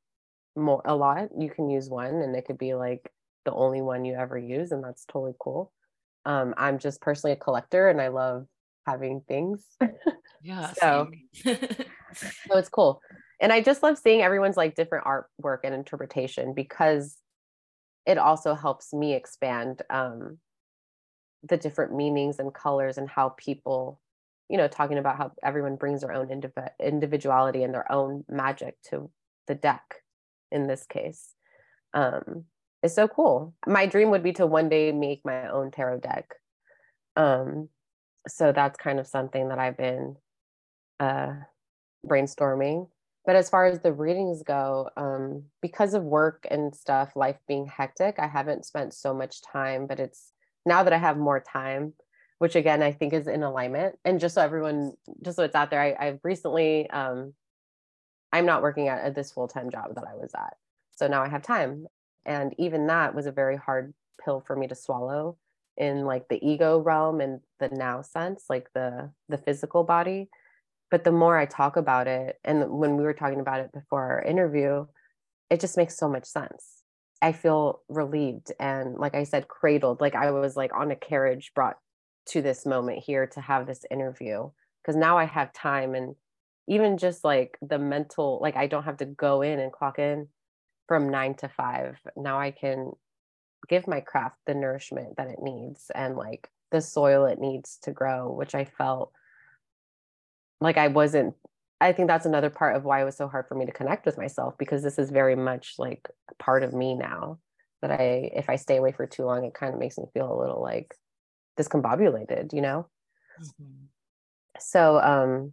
a lot. You can use one and it could be like the only one you ever use, and that's totally cool. I'm just personally a collector and I love having things. Yeah. So it's cool. And I just love seeing everyone's like different artwork and interpretation, because it also helps me expand the different meanings and colors and how people, you know, talking about how everyone brings their own individuality and their own magic to the deck in this case. It's so cool. My dream would be to one day make my own tarot deck. So that's kind of something that I've been brainstorming. But as far as the readings go, because of work and stuff, life being hectic, I haven't spent so much time, but it's now that I have more time, which again, I think is in alignment. And just so everyone, just so it's out there, I've recently, I'm not working at this full-time job that I was at. So now I have time. And even that was a very hard pill for me to swallow in like the ego realm and the now sense, like the physical body. But the more I talk about it, and when we were talking about it before our interview, it just makes so much sense. I feel relieved. And like I said, cradled, like I was like on a carriage brought to this moment here to have this interview, because now I have time. And even just like the mental, like I don't have to go in and clock in from 9 to 5. Now I can give my craft the nourishment that it needs and like the soil it needs to grow, which I felt like I wasn't. I think that's another part of why it was so hard for me to connect with myself, because this is very much like a part of me now that if I stay away for too long, it kind of makes me feel a little like discombobulated, you know? Mm-hmm. So,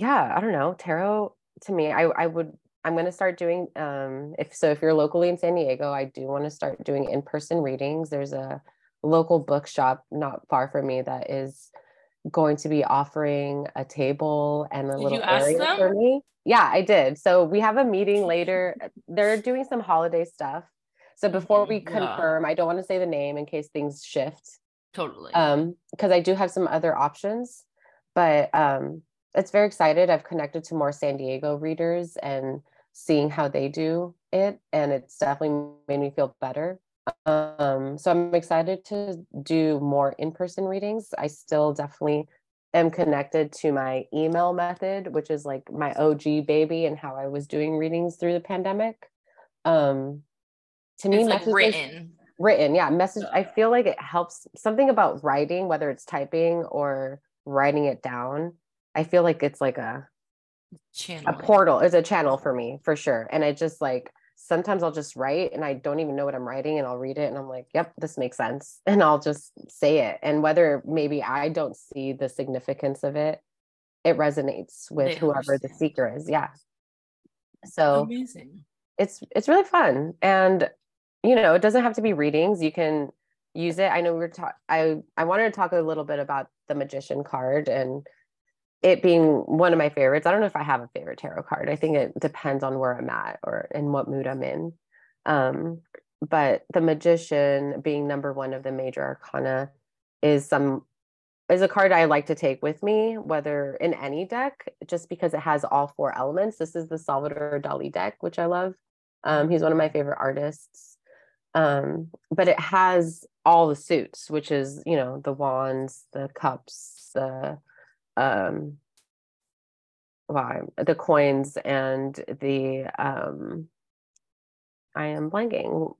yeah, I don't know. Tarot to me, I'm going to start doing, if you're locally in San Diego, I do want to start doing in-person readings. There's a local bookshop not far from me that is going to be offering a table and a little area for me. Yeah, I did. So we have a meeting later. They're doing some holiday stuff. So before we confirm, I don't want to say the name in case things shift. Totally. Because I do have some other options, but it's very excited. I've connected to more San Diego readers and seeing how they do it, and it's definitely made me feel better. So I'm excited to do more in-person readings. I still definitely am connected to my email method, which is like my OG baby and how I was doing readings through the pandemic. To me, it's like written. Yeah. Message. I feel like it helps something about writing, whether it's typing or writing it down. I feel like it's like a portal. It's a channel for me for sure. And I just like, sometimes I'll just write and I don't even know what I'm writing, and I'll read it and I'm like, yep, this makes sense. And I'll just say it. And whether maybe I don't see the significance of it, it resonates with whoever the seeker is. Yeah. So amazing. It's really fun. And, you know, it doesn't have to be readings. You can use it. I know I wanted to talk a little bit about the Magician card and it being one of my favorites. I don't know if I have a favorite tarot card. I think it depends on where I'm at or in what mood I'm in. But the Magician being number one of the major arcana is a card I like to take with me, whether in any deck, just because it has all four elements. This is the Salvador Dali deck, which I love. He's one of my favorite artists. But it has all the suits, which is, you know, the wands, the cups, the coins, and the I am blanking,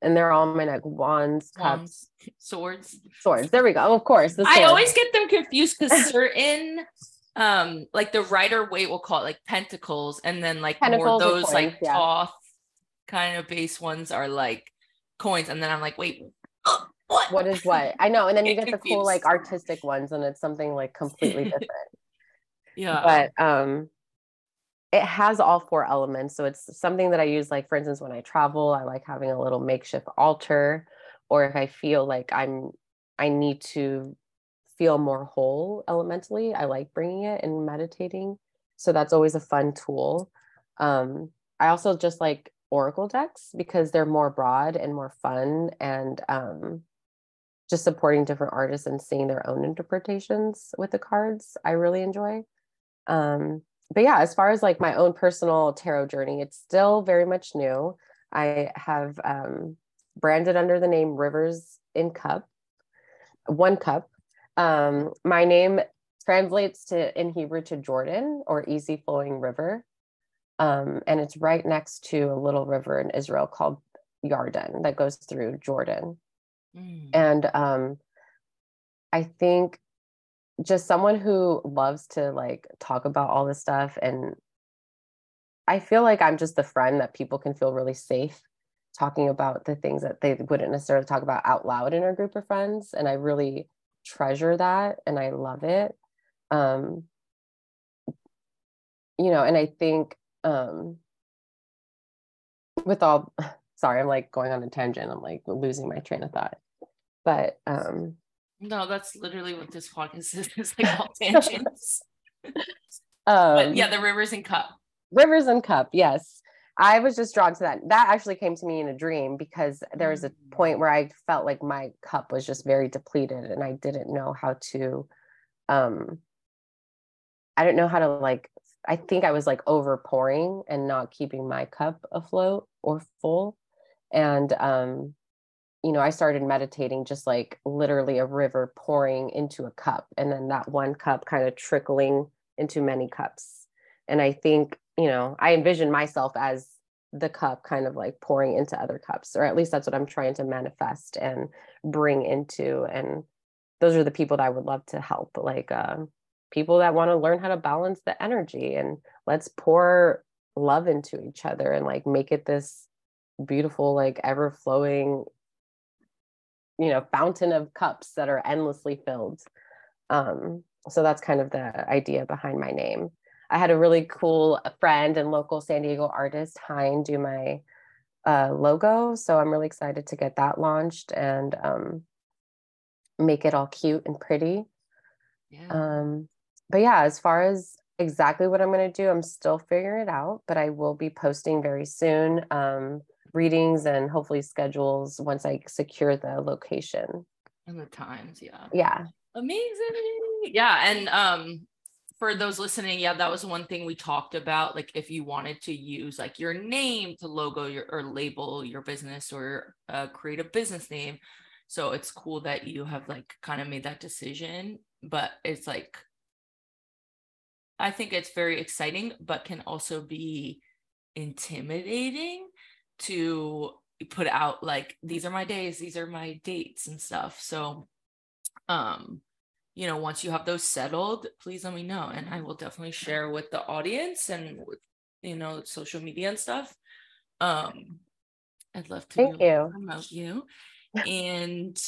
and they're all my neck. Wands, cups, swords. There we go. Of course, the sword. I always get them confused because certain like the Rider Waite will call it like pentacles, and then like more those coins, like cloth kind of base ones are like coins, and then I'm like, wait, what is what? I know. And then you get the cool like artistic ones, and it's something like completely different. Yeah. But it has all four elements. So it's something that I use, like, for instance, when I travel, I like having a little makeshift altar, or if I feel like I need to feel more whole elementally, I like bringing it and meditating. So that's always a fun tool. I also just like oracle decks because they're more broad and more fun, and just supporting different artists and seeing their own interpretations with the cards, I really enjoy. But yeah, as far as like my own personal tarot journey, it's still very much new. I have branded under the name Rivers in Cup, one cup. My name translates to in Hebrew to Jordan, or easy flowing river. And it's right next to a little river in Israel called Yarden that goes through Jordan. Mm. And I think just someone who loves to like talk about all this stuff, and I feel like I'm just the friend that people can feel really safe talking about the things that they wouldn't necessarily talk about out loud in our group of friends. And I really treasure that, and I love it. You know, and I think with all, sorry, I'm like going on a tangent. I'm like losing my train of thought, but no, that's literally what this podcast is. It's like all tangents. But yeah, the Rivers and Cup. Rivers and Cup. Yes, I was just drawn to that. That actually came to me in a dream, because there was a point where I felt like my cup was just very depleted, and I didn't know how to. I didn't know how to like. I think I was like over pouring and not keeping my cup afloat or full. And, you know, I started meditating just like literally a river pouring into a cup, and then that one cup kind of trickling into many cups. And I think, you know, I envision myself as the cup kind of like pouring into other cups, or at least that's what I'm trying to manifest and bring into. And those are the people that I would love to help, like, people that want to learn how to balance the energy, and let's pour love into each other and like make it this beautiful, like ever flowing, you know, fountain of cups that are endlessly filled. So that's kind of the idea behind my name. I had a really cool friend and local San Diego artist, Hine, do my logo. So I'm really excited to get that launched and make it all cute and pretty. Yeah. But yeah, as far as exactly what I'm going to do, I'm still figuring it out, but I will be posting very soon, readings and hopefully schedules once I secure the location and the times. Yeah. Yeah. Amazing. Yeah. And, for those listening, yeah, that was one thing we talked about. Like if you wanted to use like your name to logo your, or label your business, or create a business name. So it's cool that you have like kind of made that decision, but it's like, I think it's very exciting, but can also be intimidating to put out like, these are my days, these are my dates and stuff. So, you know, once you have those settled, please let me know. And I will definitely share with the audience and, with, you know, social media and stuff. I'd love to promote you. And,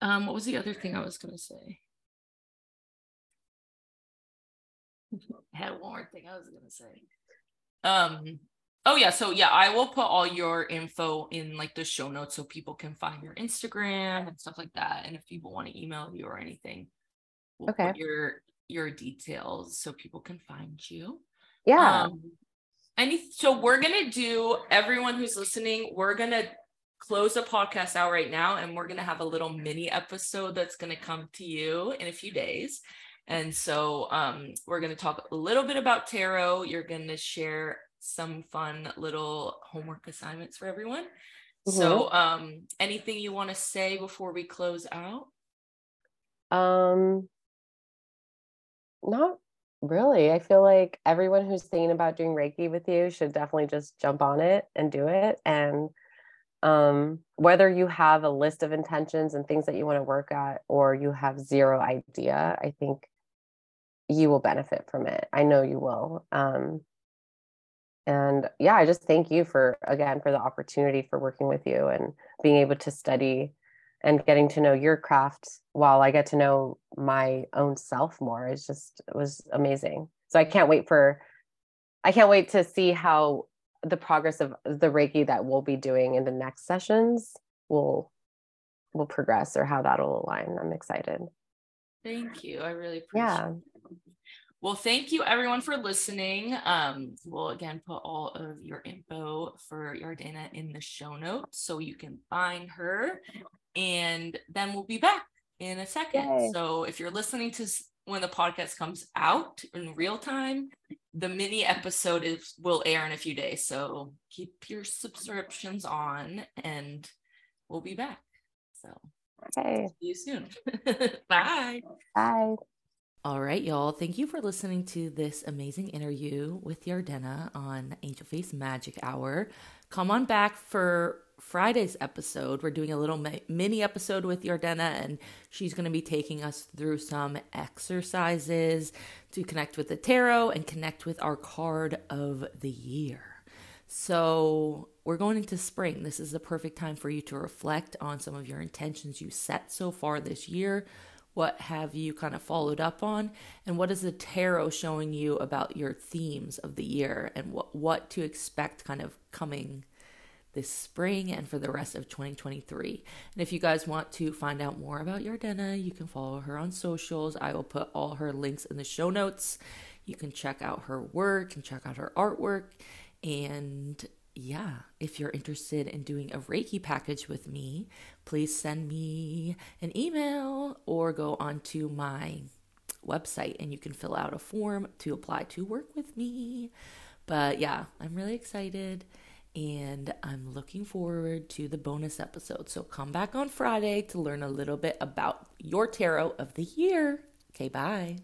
what was the other thing I was going to say? I had one more thing I was gonna say. Oh yeah, so yeah, I will put all your info in like the show notes so people can find your Instagram and stuff like that. And if people want to email you or anything, we'll put your details so people can find you. Yeah. So we're gonna do, everyone who's listening, we're gonna close the podcast out right now, and we're gonna have a little mini episode that's gonna come to you in a few days. And so we're going to talk a little bit about tarot. You're going to share some fun little homework assignments for everyone. Mm-hmm. So anything you want to say before we close out? Not really. I feel like everyone who's thinking about doing Reiki with you should definitely just jump on it and do it. And whether you have a list of intentions and things that you want to work at, or you have zero idea, I think you will benefit from it. I know you will. And yeah, I just thank you for the opportunity for working with you and being able to study and getting to know your craft while I get to know my own self more. It was amazing. So I can't wait to see how the progress of the Reiki that we'll be doing in the next sessions will progress, or how that'll align. I'm excited. Thank you. I really appreciate it. Well, thank you everyone for listening. We'll again put all of your info for Yardena in the show notes so you can find her, and then we'll be back in a second. Yay. So if you're listening to when the podcast comes out in real time, the mini episode will air in a few days. So keep your subscriptions on and we'll be back. So see you soon. Bye. Bye. All right, y'all. Thank you for listening to this amazing interview with Yardena on Angel Face Magic Hour. Come on back for Friday's episode. We're doing a little mini episode with Yardena, and she's going to be taking us through some exercises to connect with the tarot and connect with our card of the year. So we're going into spring. This is the perfect time for you to reflect on some of your intentions you set so far this year. What have you kind of followed up on? And what is the tarot showing you about your themes of the year and what to expect kind of coming this spring and for the rest of 2023? And if you guys want to find out more about Yardena, you can follow her on socials. I will put all her links in the show notes. You can check out her work and check out her artwork. And yeah, if you're interested in doing a Reiki package with me, please send me an email or go onto my website and you can fill out a form to apply to work with me. But yeah, I'm really excited and I'm looking forward to the bonus episode. So come back on Friday to learn a little bit about your tarot of the year. Okay, bye.